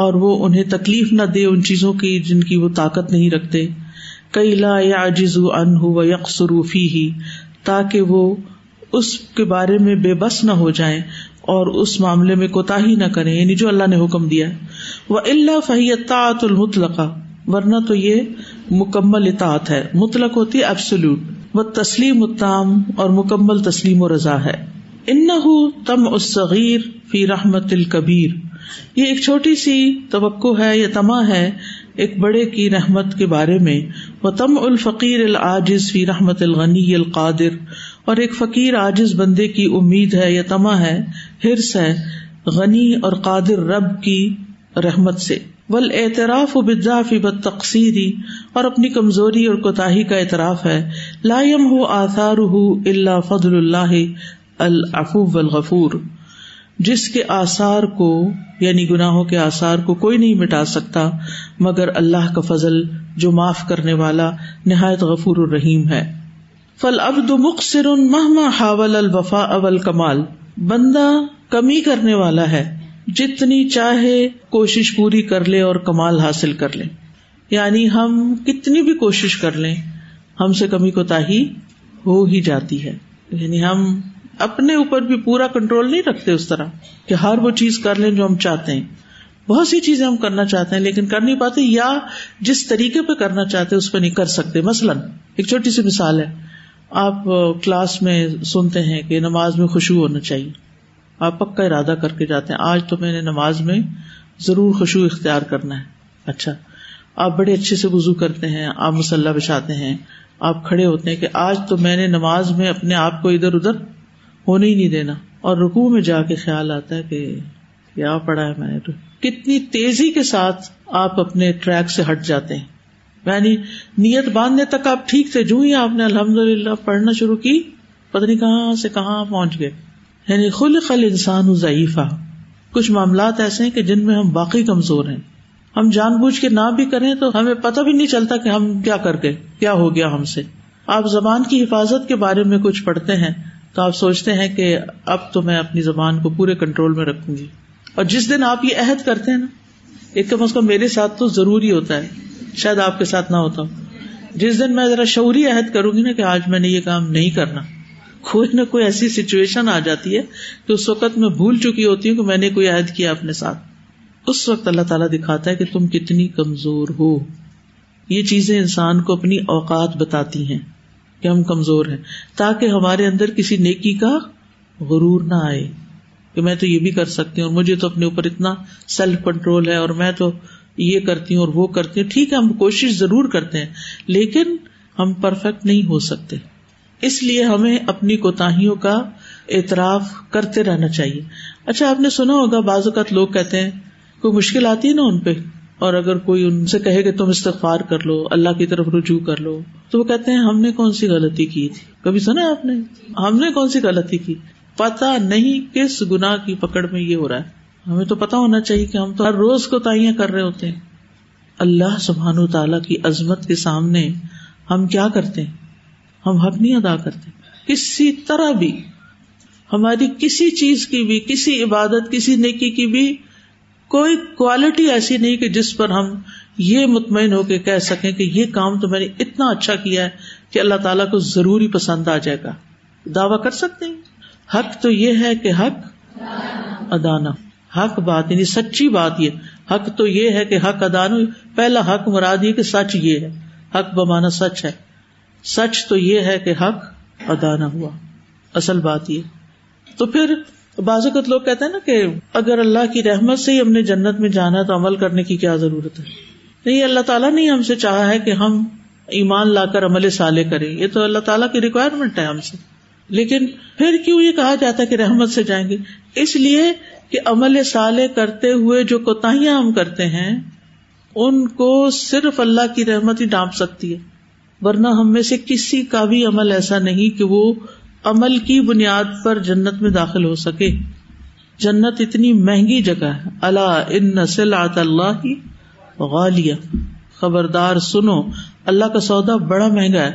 اور وہ انہیں تکلیف نہ دے ان چیزوں کی جن کی وہ طاقت نہیں رکھتے۔ کئی لا یعجزوا عنہ ویقصروا فیہ، تاکہ وہ اس کے بارے میں بے بس نہ ہو جائیں اور اس معاملے میں کوتاہی نہ کریں، یعنی جو اللہ نے حکم دیا ہے۔ وإلا فہی الطاعۃ المطلقہ، ورنہ تو یہ مکمل اطاعت ہے، مطلق ہوتی ہے ابسولوٹ، والتسلیم التام، اور مکمل تسلیم و رضا ہے۔ انہ طمع الصغیر فی رحمت الکبیر، یہ ایک چھوٹی سی توقع ہے یا طمع ہے ایک بڑے کی رحمت کے بارے میں۔ وطمع الفقیر العاجز فی رحمت الغنی القادر، اور ایک فقیر عاجز بندے کی امید ہے یا طمع ہے، حرص ہے غنی اور قادر رب کی رحمت سے۔ والاعتراف بالضعف والتقصیر، اور اپنی کمزوری اور کوتاہی کا اعتراف ہے۔ لا یمحو آثارہ الا فضل اللہ العفو الغفور، جس کے آثار کو یعنی گناہوں کے آثار کو کوئی نہیں مٹا سکتا مگر اللہ کا فضل جو معاف کرنے والا نہایت غفور الرحیم ہے۔ فالعبد مقصر مہما حاول الوفاء والکمال، بندہ کمی کرنے والا ہے جتنی چاہے کوشش پوری کر لے اور کمال حاصل کر لے، یعنی ہم کتنی بھی کوشش کر لیں ہم سے کمی کوتاہی ہو ہی جاتی ہے، یعنی ہم اپنے اوپر بھی پورا کنٹرول نہیں رکھتے اس طرح کہ ہر وہ چیز کر لیں جو ہم چاہتے ہیں۔ بہت سی چیزیں ہم کرنا چاہتے ہیں لیکن کر نہیں پاتے، یا جس طریقے پہ کرنا چاہتے ہیں اس پہ نہیں کر سکتے۔ مثلاً ایک چھوٹی سی مثال ہے، آپ کلاس میں سنتے ہیں کہ نماز میں خشوع ہونا چاہیے، آپ پکا ارادہ کر کے جاتے ہیں آج تو میں نے نماز میں ضرور خشوع اختیار کرنا ہے۔ اچھا، آپ بڑے اچھے سے وضو کرتے ہیں، آپ مصلی بچھاتے ہیں، آپ کھڑے ہوتے ہیں کہ آج تو میں نے نماز میں اپنے آپ کو ادھر ادھر ہونے ہی نہیں دینا، اور رکوع میں جا کے خیال آتا ہے کہ کیا پڑا ہے میں نے، تو کتنی تیزی کے ساتھ آپ اپنے ٹریک سے ہٹ جاتے ہیں، یعنی نیت باندھنے تک آپ ٹھیک تھے، جو ہی آپ نے الحمدللہ پڑھنا شروع کی پتہ نہیں کہاں سے کہاں پہنچ گئے۔ یعنی خلق الانسان ضعیفا، کچھ معاملات ایسے ہیں کہ جن میں ہم واقعی کمزور ہیں، ہم جان بوجھ کے نہ بھی کریں تو ہمیں پتہ بھی نہیں چلتا کہ ہم کیا کر گئے، کیا ہو گیا ہم سے۔ آپ زبان کی حفاظت کے بارے میں کچھ پڑھتے ہیں تو آپ سوچتے ہیں کہ اب تو میں اپنی زبان کو پورے کنٹرول میں رکھوں گی، اور جس دن آپ یہ عہد کرتے ہیں نا، ایک کم از کم میرے ساتھ تو ضروری ہوتا ہے، شاید آپ کے ساتھ نہ ہوتا ہو، جس دن میں ذرا شعوری عہد کروں گی نا کہ آج میں نے یہ کام نہیں کرنا، کوئی نہ کوئی ایسی سچویشن آ جاتی ہے کہ اس وقت میں بھول چکی ہوتی ہوں کہ میں نے کوئی عہد کیا اپنے ساتھ۔ اس وقت اللہ تعالیٰ دکھاتا ہے کہ تم کتنی کمزور ہو۔ یہ چیزیں انسان کو اپنی اوقات بتاتی ہیں کہ ہم کمزور ہیں، تاکہ ہمارے اندر کسی نیکی کا غرور نہ آئے کہ میں تو یہ بھی کر سکتی ہوں اور مجھے تو اپنے اوپر اتنا سیلف کنٹرول ہے، اور میں تو یہ کرتی ہوں اور وہ کرتی ہوں۔ ٹھیک ہے، ہم کوشش ضرور کرتے ہیں لیکن ہم پرفیکٹ نہیں ہو سکتے، اس لیے ہمیں اپنی کوتاہیوں کا اعتراف کرتے رہنا چاہیے۔ اچھا، آپ نے سنا ہوگا بعض اوقات لوگ کہتے ہیں کوئی مشکل آتی ہے نا ان پہ، اور اگر کوئی ان سے کہے کہ تم استغفار کر لو، اللہ کی طرف رجوع کر لو، تو وہ کہتے ہیں ہم نے کون سی غلطی کی تھی۔ کبھی سنا ہے آپ نے ہم نے کون سی غلطی کی؟ پتہ نہیں کس گناہ کی پکڑ میں یہ ہو رہا ہے۔ ہمیں تو پتہ ہونا چاہیے کہ ہم تو ہر روز کوتاہیاں کر رہے ہوتے ہیں۔ اللہ سبحانہ و تعالیٰ کی عظمت کے سامنے ہم کیا کرتے ہیں؟ ہم حق نہیں ادا کرتے کسی طرح بھی، ہماری کسی چیز کی بھی، کسی عبادت، کسی نیکی کی بھی کوئی کوالٹی ایسی نہیں کہ جس پر ہم یہ مطمئن ہو کے کہہ سکیں کہ یہ کام تو میں نے اتنا اچھا کیا ہے کہ اللہ تعالیٰ کو ضروری پسند آ جائے گا. دعویٰ کر سکتے ہیں. حق تو یہ ہے کہ حق ادانا, حق بات یعنی سچی بات. یہ حق تو یہ ہے کہ حق ادانا, پہلا حق مراد یہ کہ سچ یہ ہے, حق بمانا سچ ہے. سچ تو یہ ہے کہ حق ادا نہ ہوا, اصل بات یہ. تو پھر بعض اوقات لوگ کہتے ہیں نا کہ اگر اللہ کی رحمت سے ہی ہم نے جنت میں جانا تو عمل کرنے کی کیا ضرورت ہے. نہیں, اللہ تعالیٰ نے ہم سے چاہا ہے کہ ہم ایمان لا کر عمل صالح کریں, یہ تو اللہ تعالیٰ کی ریکوائرمنٹ ہے ہم سے. لیکن پھر کیوں یہ کہا جاتا ہے کہ رحمت سے جائیں گے؟ اس لیے کہ عمل صالح کرتے ہوئے جو کوتاہیاں ہم کرتے ہیں ان کو صرف اللہ کی رحمت ہی ڈانپ سکتی ہے, ورنہ ہم میں سے کسی کا بھی عمل ایسا نہیں کہ وہ عمل کی بنیاد پر جنت میں داخل ہو سکے. جنت اتنی مہنگی جگہ ہے. الا ان سلعۃ اللہ غالیہ, خبردار سنو اللہ کا سودا بڑا مہنگا ہے.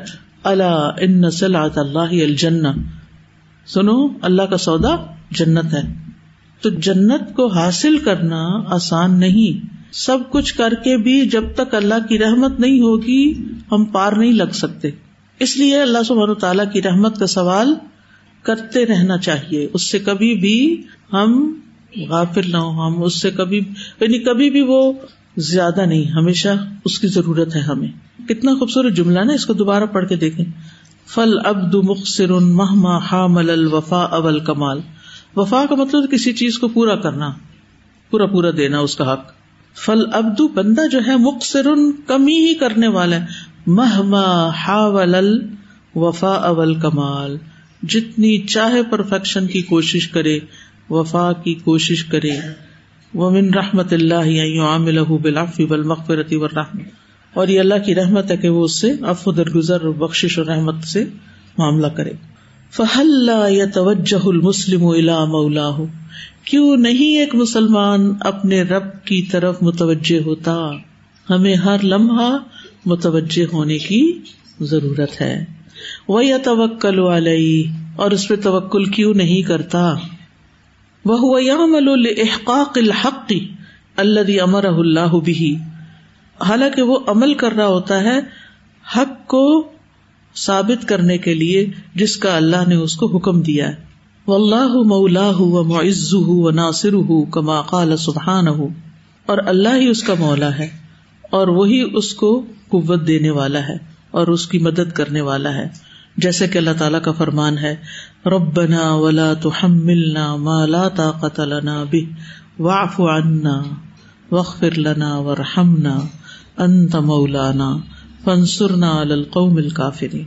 الا ان سلعۃ اللہ الجنہ, سنو اللہ کا سودا جنت ہے. تو جنت کو حاصل کرنا آسان نہیں. سب کچھ کر کے بھی جب تک اللہ کی رحمت نہیں ہوگی ہم پار نہیں لگ سکتے. اس لیے اللہ سبحانہ و تعالیٰ کی رحمت کا سوال کرتے رہنا چاہیے, اس سے کبھی بھی ہم غافل نہ ہوں. ہم اس سے کبھی یعنی کبھی بھی وہ زیادہ نہیں, ہمیشہ اس کی ضرورت ہے ہمیں. کتنا خوبصورت جملہ نا, اس کو دوبارہ پڑھ کے دیکھیں. فل عبد مخسر مہما حامل الوفاء والکمال. وفا کا مطلب کسی چیز کو پورا کرنا, پورا پورا دینا اس کا حق. فل عبد بندہ جو ہے, مقصر کمی ہی کرنے والا ہے. مہما حاول الوفاء والکمال, جتنی چاہے پرفیکشن کی کوشش کرے, وفا کی کوشش کرے. ومن رحمت اللہ ان یعاملہ بالعفو والمغفرۃ والرحمۃ, اور یہ اللہ کی رحمت ہے کہ وہ اس سے عفو, درگزر, بخشش اور رحمت سے معاملہ کرے. فہل لا یتوجہ المسلم الی مولاہ, کیوں نہیں ایک مسلمان اپنے رب کی طرف متوجہ ہوتا. ہمیں ہر لمحہ متوجہ ہونے کی ضرورت ہے. وَيَتَوَكَّلُ عَلَيْهِ, اور اس پہ توکل کیوں نہیں کرتا. وَهُوَ يَعْمَلُ لِإِحْقَاقِ الْحَقِّ الَّذِي أَمَرَهُ اللَّهُ بِهِ, حالانکہ وہ عمل کر رہا ہوتا ہے حق کو ثابت کرنے کے لیے جس کا اللہ نے اس کو حکم دیا ہے. واللہ مولاہ ومعزہ وناصرہ کما قال سبحانہ, اور اللہ ہی اس کا مولا ہے اور وہی اس کو قوت دینے والا ہے اور اس کی مدد کرنے والا ہے, جیسے کہ اللہ تعالیٰ کا فرمان ہے. ربنا ولا تحملنا ما لا طاقت لنا بہ واعف عنا واغفر لنا وارحمنا انت مولانا فانصرنا علی القوم الکافرین.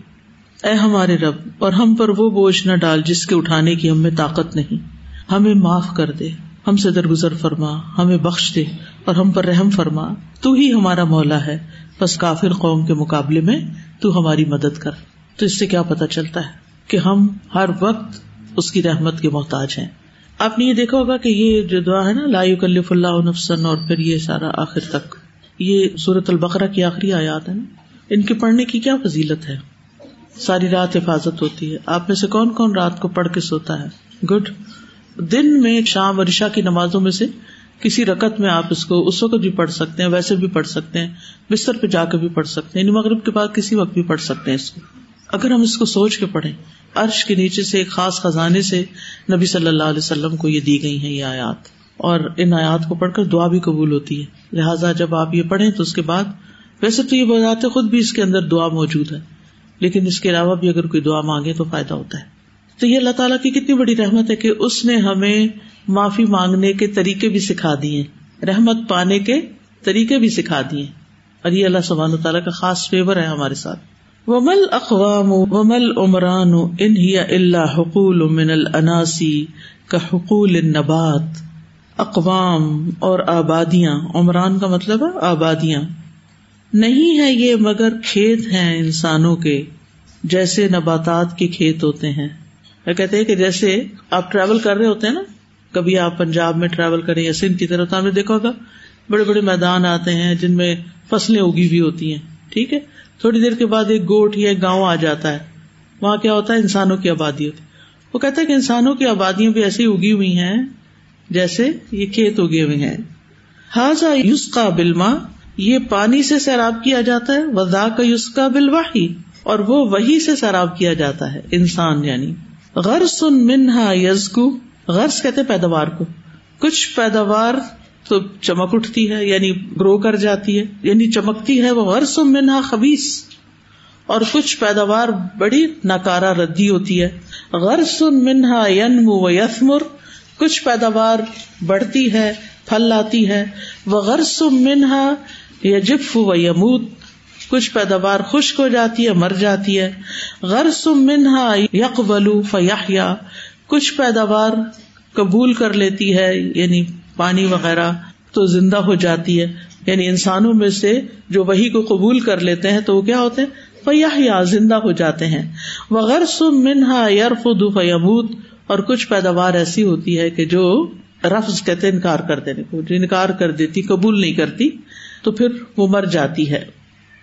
اے ہمارے رب, اور ہم پر وہ بوجھ نہ ڈال جس کے اٹھانے کی ہم میں طاقت نہیں. ہمیں معاف کر دے, ہم سے درگزر فرما, ہمیں بخش دے اور ہم پر رحم فرما. تو ہی ہمارا مولا ہے, بس کافر قوم کے مقابلے میں تو ہماری مدد کر. تو اس سے کیا پتہ چلتا ہے کہ ہم ہر وقت اس کی رحمت کے محتاج ہیں. آپ نے یہ دیکھا ہوگا کہ یہ جو دعا ہے نا, لا یکلف اللہ نفسا, اور پھر یہ سارا آخر تک, یہ سورۃ البقرہ کی آخری آیات ہے نا, ان کے پڑھنے کی کیا فضیلت ہے. ساری رات حفاظت ہوتی ہے. آپ میں سے کون کون رات کو پڑھ کے سوتا ہے؟ گڈ. دن میں شام اور عشاء کی نمازوں میں سے کسی رکعت میں آپ اس کو اس وقت بھی پڑھ سکتے ہیں, ویسے بھی پڑھ سکتے ہیں, بستر پہ جا کے بھی پڑھ سکتے ہیں, مغرب کے بعد کسی وقت بھی پڑھ سکتے ہیں اس کو. اگر ہم اس کو سوچ کے پڑھیں, عرش کے نیچے سے ایک خاص خزانے سے نبی صلی اللہ علیہ وسلم کو یہ دی گئی ہیں یہ آیات, اور ان آیات کو پڑھ کر دعا بھی قبول ہوتی ہے. لہٰذا جب آپ یہ پڑھیں تو اس کے بعد, ویسے تو یہ بذات خود بھی اس کے اندر دعا موجود ہے, لیکن اس کے علاوہ بھی اگر کوئی دعا مانگے تو فائدہ ہوتا ہے. تو یہ اللہ تعالیٰ کی کتنی بڑی رحمت ہے کہ اس نے ہمیں معافی مانگنے کے طریقے بھی سکھا دیے, رحمت پانے کے طریقے بھی سکھا دیے, اور یہ اللہ سبحانہ و تعالیٰ کا خاص فیور ہے ہمارے ساتھ. ومل اقوام ومل عمران ان ہی الا حقول من الاناسی کا حقول النبات. اقوام اور آبادیاں, عمران کا مطلب ہے آبادیاں, نہیں ہے یہ مگر کھیت ہیں انسانوں کے جیسے نباتات کے کھیت ہوتے ہیں. کہتے ہیں کہ جیسے آپ ٹریول کر رہے ہوتے ہیں نا, کبھی آپ پنجاب میں ٹریول کریں یا سندھ کی طرف, تو آپ نے دیکھا ہوگا بڑے بڑے میدان آتے ہیں جن میں فصلیں اگی ہوئی ہوتی ہیں. ٹھیک ہے, تھوڑی دیر کے بعد ایک گوٹھ یا ایک گاؤں آ جاتا ہے, وہاں کیا ہوتا ہے, انسانوں کی آبادی ہوتی. وہ کہتا ہے کہ انسانوں کی آبادیاں بھی ایسی اگی ہوئی ہیں جیسے یہ کھیت اگے ہوئے ہیں. ہاذا یسقی بالماء، یہ پانی سے سیراب کیا جاتا ہے، وذاک یسقی بالوحی، اور وہ وحی سے سیراب کیا جاتا ہے انسان، یعنی غرس منہا یزکو، غرس کہتے پیداوار کو، کچھ پیداوار تو چمک اٹھتی ہے یعنی گرو کر جاتی ہے یعنی چمکتی ہے، وہ غرس منہا خبیث، اور کچھ پیداوار بڑی ناکارہ ردی ہوتی ہے، غرس منہا ینمو و یثمر، کچھ پیداوار بڑھتی ہے پھل لاتی ہے، وغرس منہا یجف و یموت، کچھ پیداوار خشک ہو جاتی ہے مر جاتی ہے، غرس منہا یقبل فیحیی، کچھ پیداوار قبول کر لیتی ہے یعنی پانی وغیرہ تو زندہ ہو جاتی ہے، یعنی انسانوں میں سے جو وحی کو قبول کر لیتے ہیں تو وہ کیا ہوتے ہیں، فیحیی، زندہ ہو جاتے ہیں، وغرس منہا یرفض فیموت، اور کچھ پیداوار ایسی ہوتی ہے کہ جو رفض کہتے انکار کر دینے کو، جو انکار کر دیتی قبول نہیں کرتی تو پھر وہ مر جاتی ہے،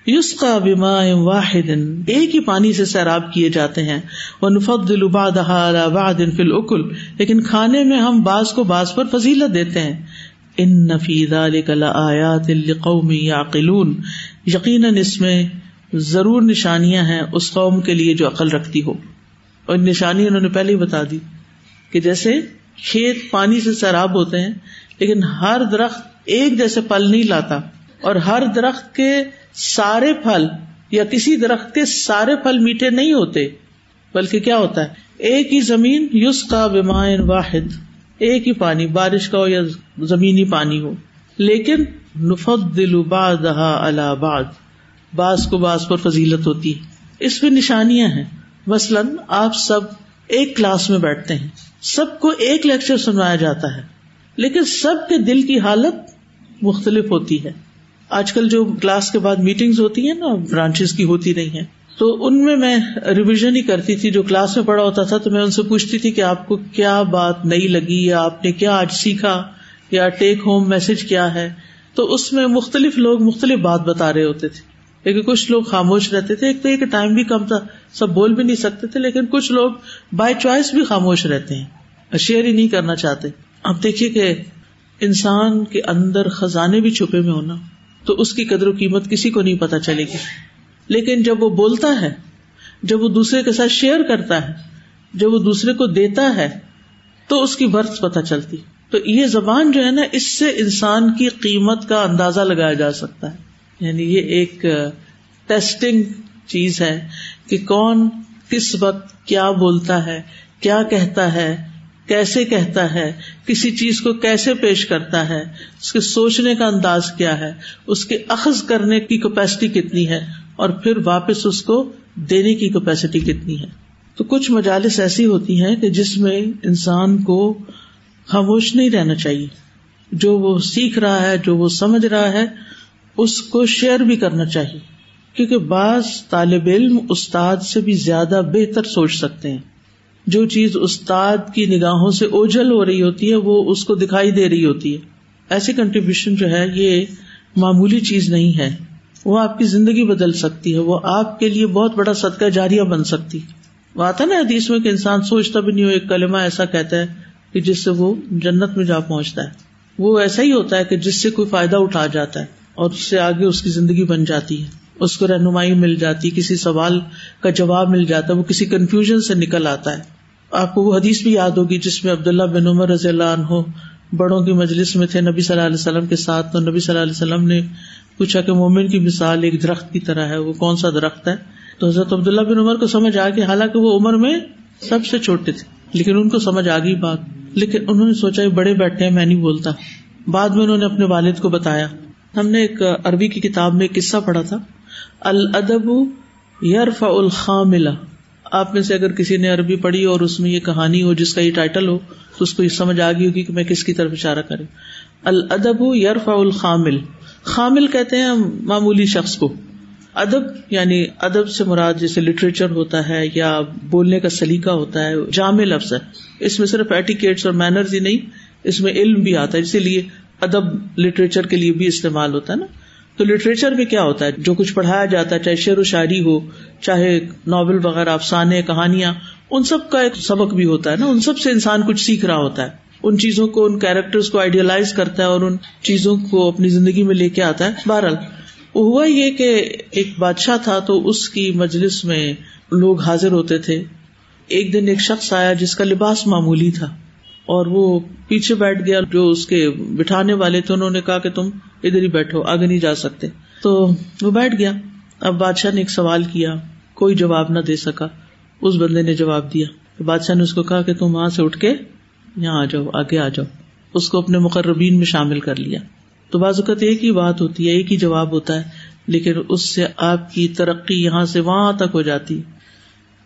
یسقی بماء واحد، ایک ہی پانی سے سیراب کیے جاتے ہیں، ونفضل بعضها على بعض في الاكل، لیکن کھانے میں ہم بعض کو بعض پر فضیلت دیتے ہیں، ان في ذلك لآيات لقوم يعقلون، یقیناً اس میں ضرور نشانیاں ہیں اس قوم کے لیے جو عقل رکھتی ہو، اور نشانی انہوں نے پہلے ہی بتا دی کہ جیسے کھیت پانی سے سیراب ہوتے ہیں لیکن ہر درخت ایک جیسے پھل نہیں لاتا، اور ہر درخت کے سارے پھل یا کسی درخت کے سارے پھل میٹھے نہیں ہوتے، بلکہ کیا ہوتا ہے، ایک ہی زمین یسقی بماء واحد، ایک ہی پانی، بارش کا ہو یا زمینی پانی ہو، لیکن نفضل بعضها علی بعض، بعض کو بعض پر فضیلت ہوتی ہے، اس میں نشانیاں ہیں، مثلاً آپ سب ایک کلاس میں بیٹھتے ہیں، سب کو ایک لیکچر سنایا جاتا ہے، لیکن سب کے دل کی حالت مختلف ہوتی ہے، آج کل جو کلاس کے بعد میٹنگز ہوتی ہیں نا، برانچز کی ہوتی نہیں ہیں، تو ان میں ریویژن ہی کرتی تھی، جو کلاس میں پڑھا ہوتا تھا تو میں ان سے پوچھتی تھی کہ آپ کو کیا بات نئی لگی، یا آپ نے کیا آج سیکھا، یا ٹیک ہوم میسج کیا ہے، تو اس میں مختلف لوگ مختلف بات بتا رہے ہوتے تھے، لیکن کچھ لوگ خاموش رہتے تھے، ایک تو ایک ٹائم بھی کم تھا، سب بول بھی نہیں سکتے تھے، لیکن کچھ لوگ بائی چوائس بھی خاموش رہتے ہیں، شیئر ہی نہیں کرنا چاہتے۔ اب دیکھیے کہ انسان کے اندر خزانے بھی چھپے میں ہونا، تو اس کی قدر و قیمت کسی کو نہیں پتہ چلے گی، لیکن جب وہ بولتا ہے، جب وہ دوسرے کے ساتھ شیئر کرتا ہے، جب وہ دوسرے کو دیتا ہے، تو اس کی ورث پتہ چلتی۔ تو یہ زبان جو ہے نا، اس سے انسان کی قیمت کا اندازہ لگایا جا سکتا ہے، یعنی یہ ایک ٹیسٹنگ چیز ہے کہ کون کس وقت کیا بولتا ہے، کیا کہتا ہے، کیسے کہتا ہے، کسی چیز کو کیسے پیش کرتا ہے، اس کے سوچنے کا انداز کیا ہے، اس کے اخذ کرنے کی کیپیسٹی کتنی ہے، اور پھر واپس اس کو دینے کی کیپیسٹی کتنی ہے۔ تو کچھ مجالس ایسی ہوتی ہیں کہ جس میں انسان کو خاموش نہیں رہنا چاہیے، جو وہ سیکھ رہا ہے، جو وہ سمجھ رہا ہے، اس کو شیئر بھی کرنا چاہیے، کیونکہ بعض طالب علم استاد سے بھی زیادہ بہتر سوچ سکتے ہیں، جو چیز استاد کی نگاہوں سے اوجھل ہو رہی ہوتی ہے وہ اس کو دکھائی دے رہی ہوتی ہے۔ ایسی کنٹریبیوشن جو ہے یہ معمولی چیز نہیں ہے، وہ آپ کی زندگی بدل سکتی ہے، وہ آپ کے لیے بہت بڑا صدقہ جاریہ بن سکتی۔ وہ آتا نا حدیث میں کہ انسان سوچتا بھی نہیں ہو ایک کلمہ ایسا کہتا ہے کہ جس سے وہ جنت میں جا پہنچتا ہے، وہ ایسا ہی ہوتا ہے کہ جس سے کوئی فائدہ اٹھا جاتا ہے اور اس سے آگے اس کی زندگی بن جاتی ہے، اس کو رہنمائی مل جاتی، کسی سوال کا جواب مل جاتا ہے، وہ کسی کنفیوژن سے نکل آتا ہے۔ آپ کو وہ حدیث بھی یاد ہوگی جس میں عبداللہ بن عمر رضی اللہ عنہ بڑوں کی مجلس میں تھے نبی صلی اللہ علیہ وسلم کے ساتھ، تو نبی صلی اللہ علیہ وسلم نے پوچھا کہ مومن کی مثال ایک درخت کی طرح ہے، وہ کون سا درخت ہے؟ تو حضرت عبداللہ بن عمر کو سمجھ آ گئی، حالانکہ وہ عمر میں سب سے چھوٹے تھے لیکن ان کو سمجھ آ گئی بات، لیکن انہوں نے سوچا بڑے بیٹھے ہیں میں نہیں بولتا۔ بعد میں انہوں نے اپنے والد کو بتایا۔ ہم نے ایک عربی کی کتاب میں قصہ پڑھا تھا، الادب یرفع الخاملہ، آپ میں سے اگر کسی نے عربی پڑھی اور اس میں یہ کہانی ہو جس کا یہ ٹائٹل ہو تو اس کو یہ سمجھ آ گئی ہوگی کہ میں کس کی طرف اشارہ کروں۔ الادب یرفع الخامل، خامل کہتے ہیں معمولی شخص کو، ادب یعنی ادب سے مراد جیسے لٹریچر ہوتا ہے یا بولنے کا سلیقہ ہوتا ہے، جامع لفظ ہے، اس میں صرف ایٹیکیٹس اور مینرز ہی نہیں، اس میں علم بھی آتا ہے، اسی لیے ادب لٹریچر کے لیے بھی استعمال ہوتا ہے نا۔ تو لٹریچر میں کیا ہوتا ہے، جو کچھ پڑھایا جاتا ہے، چاہے شعر و شاعری ہو، چاہے ناول وغیرہ، افسانے، کہانیاں، ان سب کا ایک سبق بھی ہوتا ہے نا، ان سب سے انسان کچھ سیکھ رہا ہوتا ہے۔ ان چیزوں کو, ان کیریکٹرز کو آئیڈیلائز کرتا ہے اور ان چیزوں کو اپنی زندگی میں لے کے آتا ہے. بہرحال ہوا یہ کہ ایک بادشاہ تھا تو اس کی مجلس میں لوگ حاضر ہوتے تھے. ایک دن ایک شخص آیا جس کا لباس معمولی تھا اور وہ پیچھے بیٹھ گیا. جو اس کے بٹھانے والے تھے انہوں نے کہا کہ تم ادھر ہی بیٹھو, آگے نہیں جا سکتے. تو وہ بیٹھ گیا. اب بادشاہ نے ایک سوال کیا, کوئی جواب نہ دے سکا. اس بندے نے جواب دیا. بادشاہ نے اس کو کہا کہ تم وہاں سے اٹھ کے یہاں آ جاؤ, آگے آ جاؤ. اس کو اپنے مقربین میں شامل کر لیا. تو بعض اوقات ایک ہی بات ہوتی ہے, ایک ہی جواب ہوتا ہے, لیکن اس سے آپ کی ترقی یہاں سے وہاں تک ہو جاتی.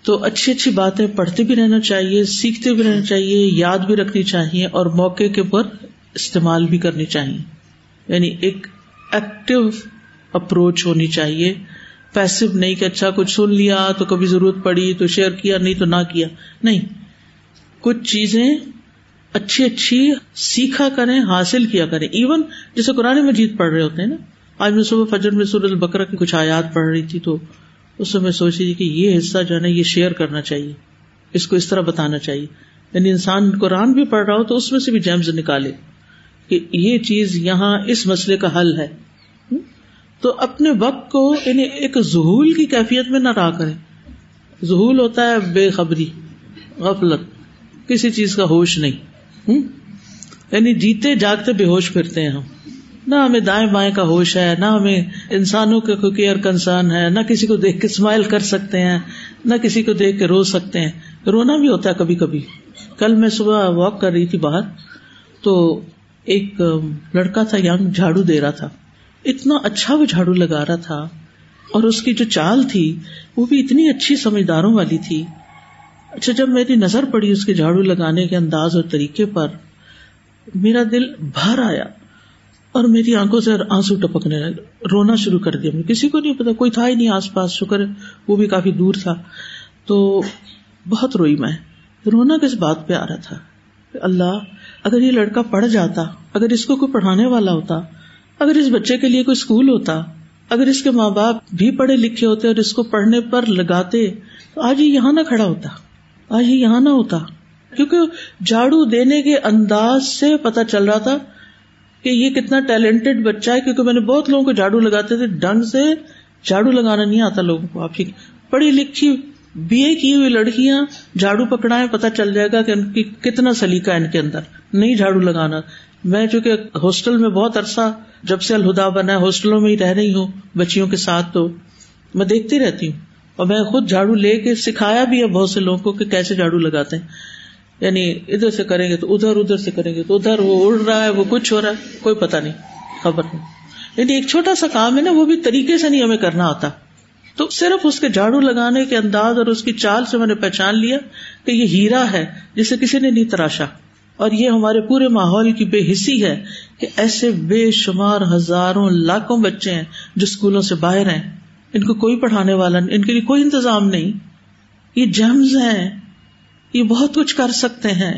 تو اچھی اچھی باتیں پڑھتے بھی رہنا چاہیے, سیکھتے بھی رہنا چاہیے, یاد بھی رکھنی چاہیے اور موقع کے اوپر استعمال بھی کرنی چاہیے. یعنی ایک ایکٹیو اپروچ ہونی چاہیے, پیسو نہیں کہ اچھا کچھ سن لیا تو کبھی ضرورت پڑی تو شیئر کیا, نہیں تو نہ کیا. نہیں, کچھ چیزیں اچھی اچھی سیکھا کریں, حاصل کیا کریں. ایون جیسے قرآن مجید پڑھ رہے ہوتے ہیں نا. آج میں صبح فجر میں سورۃ البقرہ کی کچھ آیات پڑھ رہی تھی تو اس میں سوچی تھی کہ یہ حصہ جو ہے نا یہ شیئر کرنا چاہیے, اس کو اس طرح بتانا چاہیے. یعنی انسان قرآن بھی پڑھ رہا ہو تو اس میں سے بھی جیمز نکالے کہ یہ چیز یہاں اس مسئلے کا حل ہے. تو اپنے وقت کو یعنی ایک ذہول کی کیفیت میں نہ رہا کریں. ذہول ہوتا ہے بے خبری, غفلت, کسی چیز کا ہوش نہیں. یعنی جیتے جاگتے بے ہوش پھرتے ہیں ہم. نہ ہمیں دائیں بائیں کا ہوش ہے, نہ ہمیں انسانوں کا کوئی کیئر کنسرن ہے, نہ کسی کو دیکھ کے اسمائل کر سکتے ہیں, نہ کسی کو دیکھ کے رو سکتے ہیں. رونا بھی ہوتا ہے کبھی کبھی. کل میں صبح واک کر رہی تھی باہر تو ایک لڑکا تھا ینگ, جھاڑو دے رہا تھا. اتنا اچھا وہ جھاڑو لگا رہا تھا اور اس کی جو چال تھی وہ بھی اتنی اچھی سمجھداروں والی تھی. اچھا جب میری نظر پڑی اس کے جھاڑو لگانے کے انداز اور طریقے پر, میرا دل بھر آیا اور میری آنکھوں سے آنسو ٹپکنے لگے. رونا شروع کر دیا. کسی کو نہیں پتا, کوئی تھا ہی نہیں آس پاس, شکر ہے وہ بھی کافی دور تھا. تو بہت روئی میں. رونا کس بات پہ آ رہا تھا, اللہ اگر یہ لڑکا پڑھ جاتا, اگر اس کو کوئی پڑھانے والا ہوتا, اگر اس بچے کے لیے کوئی اسکول ہوتا, اگر اس کے ماں باپ بھی پڑھے لکھے ہوتے اور اس کو پڑھنے پر لگاتے تو آج یہ یہاں نہ کھڑا ہوتا, آج یہ یہاں نہ ہوتا. کیونکہ جھاڑو دینے کے انداز سے پتہ چل رہا تھا کہ یہ کتنا ٹیلنٹڈ بچہ ہے. کیونکہ میں نے بہت لوگوں کو جھاڑو لگاتے تھے, ڈھنگ سے جھاڑو لگانا نہیں آتا لوگوں کو. آپ پڑھی لکھی بی اے کی ہوئی لڑکیاں جھاڑو پکڑائیں, پتہ چل جائے گا کہ ان کی کتنا سلیقہ ہے ان کے اندر. نہیں جھاڑو لگانا. میں چونکہ ہاسٹل میں بہت عرصہ جب سے الہدا بنا ہے ہاسٹلوں میں ہی رہ رہی ہوں بچیوں کے ساتھ, تو میں دیکھتی رہتی ہوں اور میں خود جھاڑو لے کے سکھایا بھی ہے بہت سے لوگوں کو کہ کیسے جھاڑو لگاتے ہیں. یعنی ادھر سے کریں گے تو ادھر, ادھر سے کریں گے تو ادھر, وہ اڑ رہا ہے, وہ کچھ ہو رہا ہے, کوئی پتہ نہیں, خبر نہیں. یعنی ایک چھوٹا سا کام ہے نا, وہ بھی طریقے سے نہیں ہمیں کرنا آتا. تو صرف اس کے جھاڑو لگانے کے انداز اور اس کی چال سے میں نے پہچان لیا کہ یہ ہیرا ہے جسے کسی نے نہیں تراشا. اور یہ ہمارے پورے ماحول کی بے حسی ہے کہ ایسے بے شمار ہزاروں لاکھوں بچے ہیں جو اسکولوں سے باہر ہیں, ان کو کوئی پڑھانے والا نہیں, ان کے لیے کوئی انتظام نہیں. یہ جیمز ہیں, یہ بہت کچھ کر سکتے ہیں.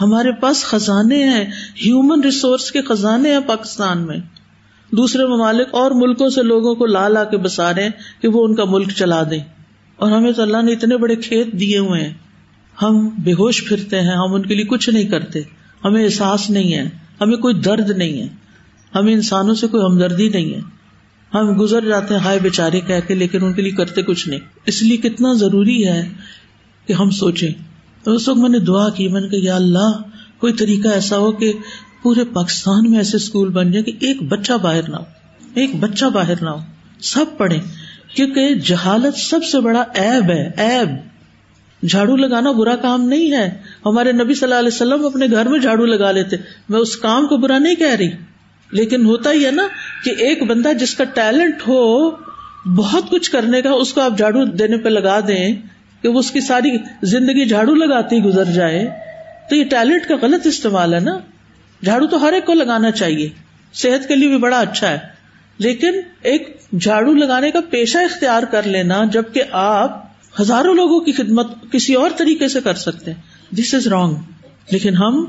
ہمارے پاس خزانے ہیں, ہیومن ریسورس کے خزانے ہیں پاکستان میں. دوسرے ممالک اور ملکوں سے لوگوں کو لا لا کے بسا رہے ہیں کہ وہ ان کا ملک چلا دیں, اور ہمیں تو اللہ نے اتنے بڑے کھیت دیے ہوئے ہیں. ہم بے ہوش پھرتے ہیں, ہم ان کے لیے کچھ نہیں کرتے, ہمیں احساس نہیں ہے, ہمیں کوئی درد نہیں ہے, ہمیں انسانوں سے کوئی ہمدردی نہیں ہے. ہم گزر جاتے ہیں ہائے بیچارے کہہ کے, لیکن ان کے لیے کرتے کچھ نہیں. اس لیے کتنا ضروری ہے کہ ہم سوچیں. تو اس وقت میں نے دعا کی, میں نے کہا یا اللہ کوئی طریقہ ایسا ہو کہ پورے پاکستان میں ایسے اسکول بن جائیں کہ ایک بچہ باہر نہ ہو, ایک بچہ باہر نہ ہو, سب پڑھیں. کیونکہ جہالت سب سے بڑا عیب ہے, عیب. جھاڑو لگانا برا کام نہیں ہے. ہمارے نبی صلی اللہ علیہ وسلم اپنے گھر میں جھاڑو لگا لیتے. میں اس کام کو برا نہیں کہہ رہی, لیکن ہوتا ہی ہے نا کہ ایک بندہ جس کا ٹیلنٹ ہو بہت کچھ کرنے کا, اس کو آپ جھاڑو دینے پہ لگا دیں کہ وہ اس کی ساری زندگی جھاڑو لگاتی گزر جائے, تو یہ ٹیلنٹ کا غلط استعمال ہے نا. جھاڑو تو ہر ایک کو لگانا چاہیے, صحت کے لیے بھی بڑا اچھا ہے, لیکن ایک جھاڑو لگانے کا پیشہ اختیار کر لینا جبکہ آپ ہزاروں لوگوں کی خدمت کسی اور طریقے سے کر سکتے ہیں, دس از رانگ. لیکن ہم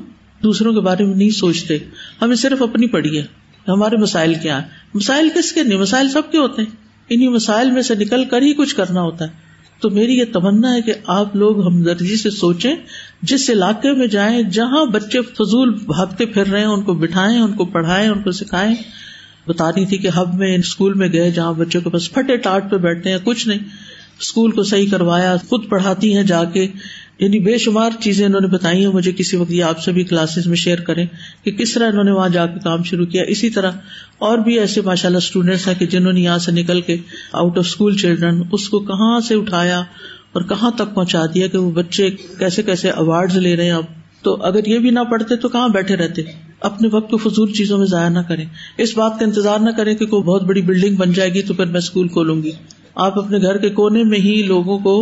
دوسروں کے بارے میں نہیں سوچتے, ہمیں صرف اپنی پڑی ہے, ہمارے مسائل کیا ہیں. مسائل کس کے نہیں, مسائل سب کے ہوتے ہیں. انہی مسائل میں سے نکل کر ہی کچھ کرنا ہوتا ہے. تو میری یہ تمنا ہے کہ آپ لوگ ہمدردی سے سوچیں, جس علاقے میں جائیں جہاں بچے فضول بھاگتے پھر رہے ہیں ان کو بٹھائیں, ان کو پڑھائیں, ان کو سکھائیں. بتا رہی تھی کہ ہب میں اسکول میں گئے جہاں بچوں کے پاس پھٹے ٹاٹ پہ بیٹھتے ہیں, کچھ نہیں, اسکول کو صحیح کروایا, خود پڑھاتی ہیں جا کے. یعنی بے شمار چیزیں انہوں نے بتائی ہیں مجھے, کسی وقت یہ آپ سے بھی کلاسز میں شیئر کریں کہ کس طرح انہوں نے وہاں جا کے کام شروع کیا. اسی طرح اور بھی ایسے ماشاء اللہ اسٹوڈینٹس ہیں کہ جنہوں نے یہاں سے نکل کے آؤٹ آف اسکول چلڈرن اس کو کہاں سے اٹھایا اور کہاں تک پہنچا دیا کہ وہ بچے کیسے کیسے ایوارڈز لے رہے ہیں اب. تو اگر یہ بھی نہ پڑھتے تو کہاں بیٹھے رہتے. اپنے وقت کو فضول چیزوں میں ضائع نہ کریں, اس بات کا انتظار نہ کریں کہ کوئی بہت بڑی بلڈنگ بن جائے گی تو پھر میں اسکول کھولوں گی. آپ اپنے گھر کے کونے میں ہی لوگوں کو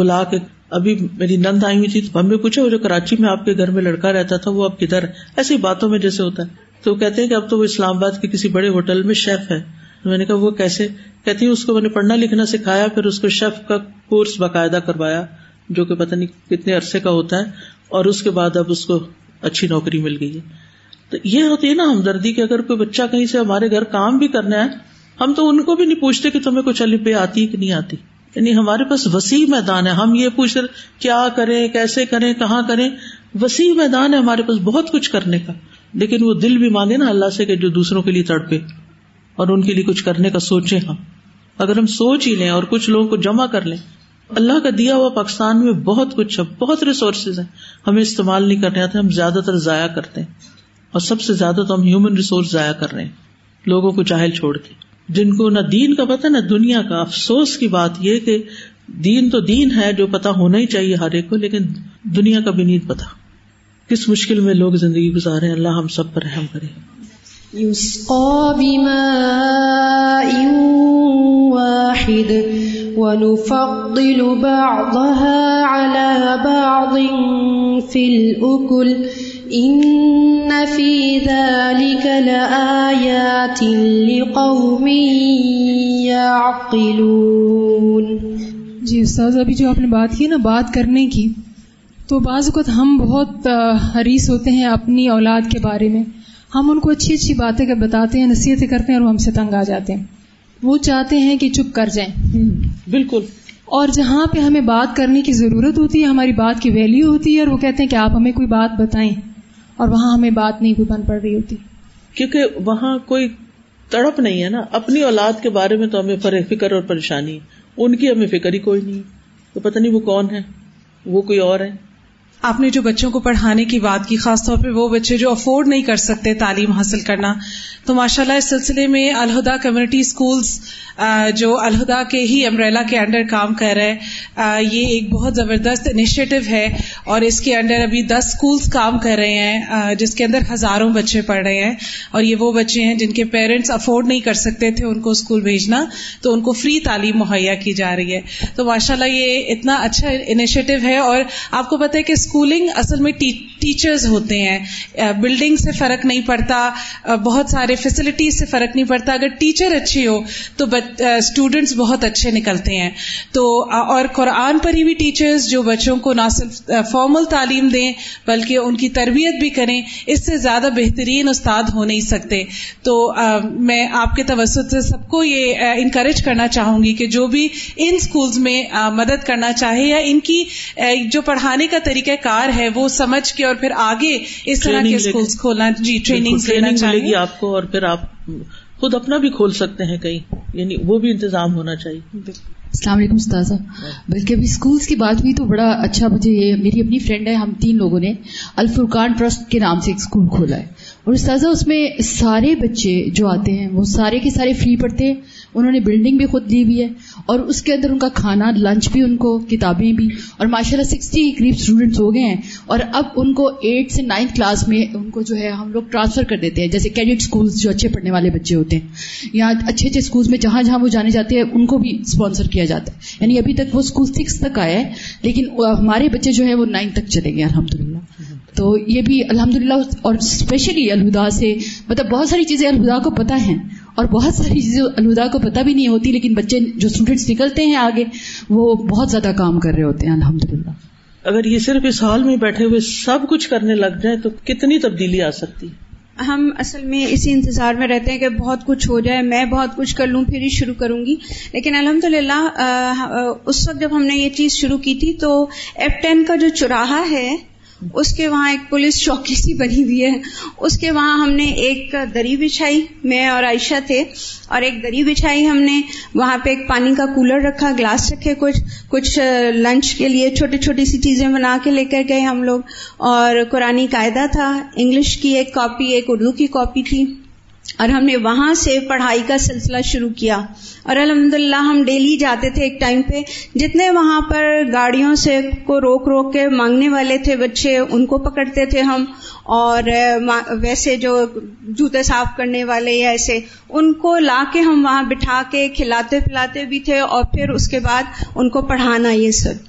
بلا کے. ابھی میری نند آئی ہوئی تھی تو ہم نے پوچھا وہ جو کراچی میں آپ کے گھر میں لڑکا رہتا تھا وہ اب کدھر, ایسی باتوں میں جیسے ہوتا ہے. تو کہتے ہیں کہ اب تو وہ اسلام آباد کے کسی بڑے ہوٹل میں شیف ہے. میں نے کہا وہ کیسے؟ کہتی اس کو میں نے پڑھنا لکھنا سکھایا, پھر اس کو شیف کا کورس باقاعدہ کروایا جو کہ پتہ نہیں کتنے عرصے کا ہوتا ہے, اور اس کے بعد اب اس کو اچھی نوکری مل گئی ہے. تو یہ ہوتی ہے نا ہمدردی کہ اگر کوئی بچہ کہیں سے ہمارے گھر کام بھی کرنا ہے, ہم تو ان کو بھی نہیں پوچھتے کہ تمہیں کچھ الف بے آتی کہ نہیں آتی. یعنی ہمارے پاس وسیع میدان ہے, ہم یہ پوچھتے کیا کریں, کیسے کریں, کہاں کریں. وسیع میدان ہے ہمارے پاس بہت کچھ کرنے کا, لیکن وہ دل بھی مانگے نا اللہ سے کہ جو دوسروں کے لیے تڑپے اور ان کے لیے کچھ کرنے کا سوچے. ہاں اگر ہم سوچ ہی لیں اور کچھ لوگوں کو جمع کر لیں. اللہ کا دیا ہوا پاکستان میں بہت کچھ ہے, بہت ریسورسز ہیں, ہمیں استعمال نہیں کرنے آتے, ہم زیادہ تر ضائع کرتے ہیں. اور سب سے زیادہ تو ہم ہیومن ریسورس ضائع کر رہے ہیں لوگوں کو جاہل چھوڑ کے, جن کو نہ دین کا پتہ نہ دنیا کا. افسوس کی بات یہ کہ دین تو دین ہے جو پتہ ہونا ہی چاہیے ہر ایک کو, لیکن دنیا کا بھی نہیں پتہ. کس مشکل میں لوگ زندگی گزار رہے ہیں. اللہ ہم سب پر رحم کرے. یسقی بماء واحد ونفضل بعضها على بعض في الأكل ان فی ذلک لآیات لقوم یعقلون. جی استاذ, ابھی جو آپ نے بات کی نا بات کرنے کی, تو بعض اوقات ہم بہت حریص ہوتے ہیں اپنی اولاد کے بارے میں. ہم ان کو اچھی اچھی باتیں بتاتے ہیں, نصیحتیں کرتے ہیں, اور وہ ہم سے تنگ آ جاتے ہیں. وہ چاہتے ہیں کہ چپ کر جائیں. بالکل. اور جہاں پہ ہمیں بات کرنے کی ضرورت ہوتی ہے, ہماری بات کی ویلیو ہوتی ہے, اور وہ کہتے ہیں کہ آپ ہمیں کوئی بات بتائیں, اور وہاں ہمیں بات نہیں بن پڑ رہی ہوتی, کیونکہ وہاں کوئی تڑپ نہیں ہے نا. اپنی اولاد کے بارے میں تو ہمیں فکر اور پریشانی, ان کی ہمیں فکر ہی کوئی نہیں. تو پتہ نہیں وہ کون ہے, وہ کوئی اور ہے. آپ نے جو بچوں کو پڑھانے کی بات کی, خاص طور پہ وہ بچے جو افورڈ نہیں کر سکتے تعلیم حاصل کرنا, تو ماشاء اللہ اس سلسلے میں الہدا کمیونٹی اسکولز جو الہدا کے ہی امبریلا کے انڈر کام کر رہے ہیں, یہ ایک بہت زبردست انیشیٹو ہے. اور اس کے انڈر ابھی 10 اسکولز کام کر رہے ہیں جس کے اندر ہزاروں بچے پڑھ رہے ہیں. اور یہ وہ بچے ہیں جن کے پیرنٹس افورڈ نہیں کر سکتے تھے ان کو اسکول بھیجنا, تو ان کو فری تعلیم مہیا کی جا رہی ہے. تو ماشاء اللہ یہ اتنا اچھا انیشیٹو ہے. اور آپ کو پتہ ہے کہ اسکولنگ اصل میں ٹیچرز ہوتے ہیں, بلڈنگ سے فرق نہیں پڑتا, بہت سارے فیسلٹیز سے فرق نہیں پڑتا. اگر ٹیچر اچھی ہو تو اسٹوڈینٹس بہت اچھے نکلتے ہیں. تو اور قرآن پر ہی بھی ٹیچرز جو بچوں کو نہ صرف فارمل تعلیم دیں بلکہ ان کی تربیت بھی کریں, اس سے زیادہ بہترین استاد ہو نہیں سکتے. تو میں آپ کے توسط سے سب کو یہ انکریج کرنا چاہوں گی کہ جو بھی ان اسکولز میں مدد کرنا چاہے یا ان کی جو پڑھانے کا طریقہ کار ہے وہ سمجھ کے اور پھر آگے اس طرح کے اسکولز کھولنا, جی ٹریننگ ملے گی آپ کو, اور پھر آپ خود اپنا بھی کھول سکتے ہیں کہیں, یعنی وہ بھی انتظام ہونا چاہیے. السلام علیکم استاذہ. بلکہ ابھی اسکولز کی بات ہوئی تو بڑا اچھا, مجھے یہ میری اپنی فرینڈ ہے, ہم 3 لوگوں نے الفرقان ٹرسٹ کے نام سے ایک اسکول کھولا ہے. اور استاذہ اس میں سارے بچے جو آتے ہیں وہ سارے کے سارے فری پڑھتے ہیں, انہوں نے بلڈنگ بھی خود لی ہوئی ہے, اور اس کے اندر ان کا کھانا, لنچ بھی, ان کو کتابیں بھی. اور ماشاء اللہ 60 کے قریب اسٹوڈینٹس ہو گئے ہیں, اور اب ان کو 8 سے 9 کلاس میں ان کو جو ہے ہم لوگ ٹرانسفر کر دیتے ہیں, جیسے کیڈٹ اسکولز جو اچھے پڑھنے والے بچے ہوتے ہیں, یا اچھے اچھے اسکولز میں جہاں جہاں وہ جانے جاتے ہیں ان کو بھی اسپانسر کیا جاتا ہے. یعنی ابھی تک وہ اسکول 6 تک آیا ہے, لیکن ہمارے بچے جو ہے وہ 9 تک چلے گئے الحمدللہ. تو یہ بھی الحمدللہ, اور اسپیشلی الہدا سے مطلب بہت ساری چیزیں الہدا کو پتہ ہیں, اور بہت ساری چیزیں الہدا کو پتہ بھی نہیں ہوتی, لیکن بچے جو اسٹوڈینٹس نکلتے ہیں آگے وہ بہت زیادہ کام کر رہے ہوتے ہیں الحمدللہ. اگر یہ صرف اس حال میں بیٹھے ہوئے سب کچھ کرنے لگ جائیں تو کتنی تبدیلی آ سکتی ہے. ہم اصل میں اسی انتظار میں رہتے ہیں کہ بہت کچھ ہو جائے, میں بہت کچھ کر لوں پھر ہی شروع کروں گی. لیکن الحمدللہ اس وقت جب ہم نے یہ چیز شروع کی تھی تو F10 کا جو چوراہا ہے اس کے وہاں ایک پولیس چوکی سی بنی ہوئی ہے، اس کے وہاں ہم نے ایک دری بچھائی، میں اور عائشہ تھے، اور ایک دری بچھائی ہم نے، وہاں پہ ایک پانی کا کولر رکھا، گلاس رکھے، کچھ لنچ کے لیے چھوٹی چھوٹی سی چیزیں بنا کے لے کر گئے ہم لوگ، اور قرآن قاعدہ تھا، انگلش کی ایک کاپی، ایک اردو کی کاپی تھی، اور ہم نے وہاں سے پڑھائی کا سلسلہ شروع کیا، اور الحمدللہ ہم ڈیلی جاتے تھے، ایک ٹائم پہ جتنے وہاں پر گاڑیوں سے کو روک روک کے مانگنے والے تھے بچے، ان کو پکڑتے تھے ہم، اور ویسے جو جوتے صاف کرنے والے یا ایسے، ان کو لا کے ہم وہاں بٹھا کے کھلاتے پلاتے بھی تھے، اور پھر اس کے بعد ان کو پڑھانا، یہ سب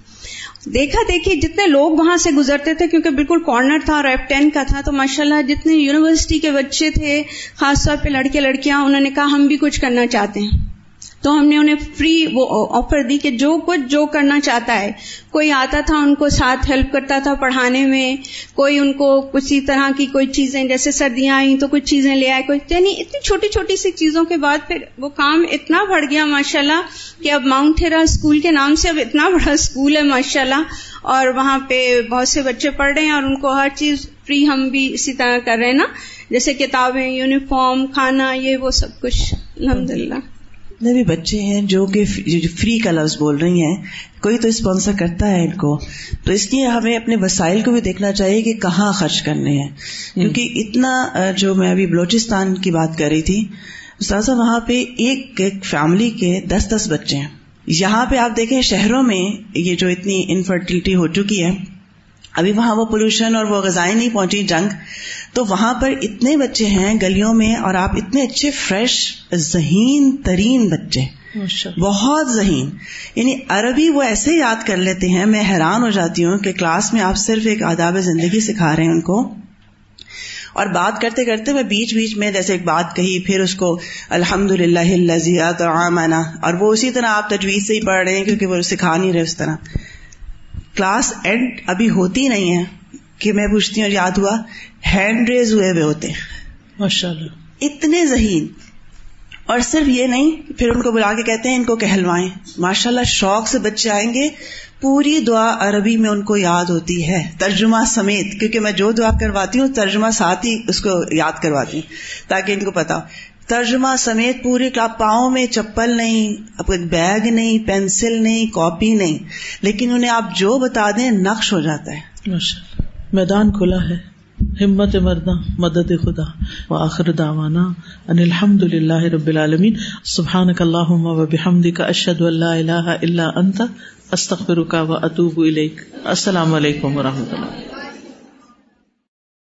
دیکھا دیکھی جتنے لوگ وہاں سے گزرتے تھے، کیونکہ بالکل کارنر تھا اور F10 کا تھا، تو ماشاءاللہ جتنے یونیورسٹی کے بچے تھے، خاص طور پہ لڑکے لڑکیاں، انہوں نے کہا ہم بھی کچھ کرنا چاہتے ہیں، تو ہم نے انہیں فری وہ آفر دی کہ جو کرنا چاہتا ہے، کوئی آتا تھا ان کو ساتھ ہیلپ کرتا تھا پڑھانے میں، کوئی ان کو کسی طرح کی کوئی چیزیں، جیسے سردیاں آئیں تو کچھ چیزیں لے آئے، کوئی، یعنی اتنی چھوٹی چھوٹی سی چیزوں کے بعد پھر وہ کام اتنا بڑھ گیا ماشاءاللہ کہ اب ماؤنٹ ہیرا اسکول کے نام سے اب اتنا بڑا اسکول ہے ماشاءاللہ، اور وہاں پہ بہت سے بچے پڑھ رہے ہیں، اور ان کو ہر چیز فری ہم بھی اسی طرح کر رہے ہیں نا، جیسے کتابیں، یونیفارم، کھانا، یہ وہ سب کچھ الحمدللہ۔ جتنے بھی بچے ہیں جو کہ فری کا لفظ بول رہی ہیں، کوئی تو اسپانسر کرتا ہے ان کو، تو اس لیے ہمیں اپنے وسائل کو بھی دیکھنا چاہیے کہ کہاں خرچ کرنے ہیں، کیونکہ اتنا جو میں ابھی بلوچستان کی بات کر رہی تھی استاذ، وہاں پہ ایک فیملی کے 10 بچے ہیں۔ یہاں پہ آپ دیکھیں شہروں میں یہ جو اتنی انفرٹیلٹی ہو چکی ہے، ابھی وہاں وہ پولوشن اور وہ غذائیں نہیں پہنچی، جنگ، تو وہاں پر اتنے بچے ہیں گلیوں میں، اور آپ اتنے اچھے فریش ذہین ترین بچے، بہت ذہین، یعنی عربی وہ ایسے یاد کر لیتے ہیں، میں حیران ہو جاتی ہوں کہ کلاس میں آپ صرف ایک آداب زندگی سکھا رہے ہیں ان کو، اور بات کرتے کرتے میں بیچ بیچ میں جیسے ایک بات کہی، پھر اس کو الحمدللہ الذی اطعمنا، اور وہ اسی طرح آپ تجوید سے ہی پڑھ رہے ہیں کیونکہ وہ سکھا نہیں رہے اس طرح، کلاس اینڈ ابھی ہوتی نہیں ہے کہ میں پوچھتی ہوں یاد ہوا، ہینڈ ریز ہوئے ہوئے ہوتے ماشاءاللہ، اتنے ذہین، اور صرف یہ نہیں، پھر ان کو بلا کے کہتے ہیں ان کو کہلوائیں، ماشاءاللہ شوق سے بچے آئیں گے، پوری دعا عربی میں ان کو یاد ہوتی ہے ترجمہ سمیت، کیونکہ میں جو دعا کرواتی ہوں ترجمہ ساتھ ہی اس کو یاد کرواتی ہوں تاکہ ان کو پتا ہو، ترجمہ سمیت پوری، پاؤں میں چپل نہیں، بیگ نہیں، پینسل نہیں، کاپی نہیں، لیکن انہیں آپ جو بتا دیں نقش ہو جاتا ہے، میدان کھلا ہے، ہمت مردہ، مدد خدا، وآخر دعوانا ان الحمد للہ رب العالمین، سبحانک اللہم وبحمدک، اشہد ان لا الہ الا انت، استغفرک واتوب الیک۔ السلام علیکم ورحمۃ اللہ۔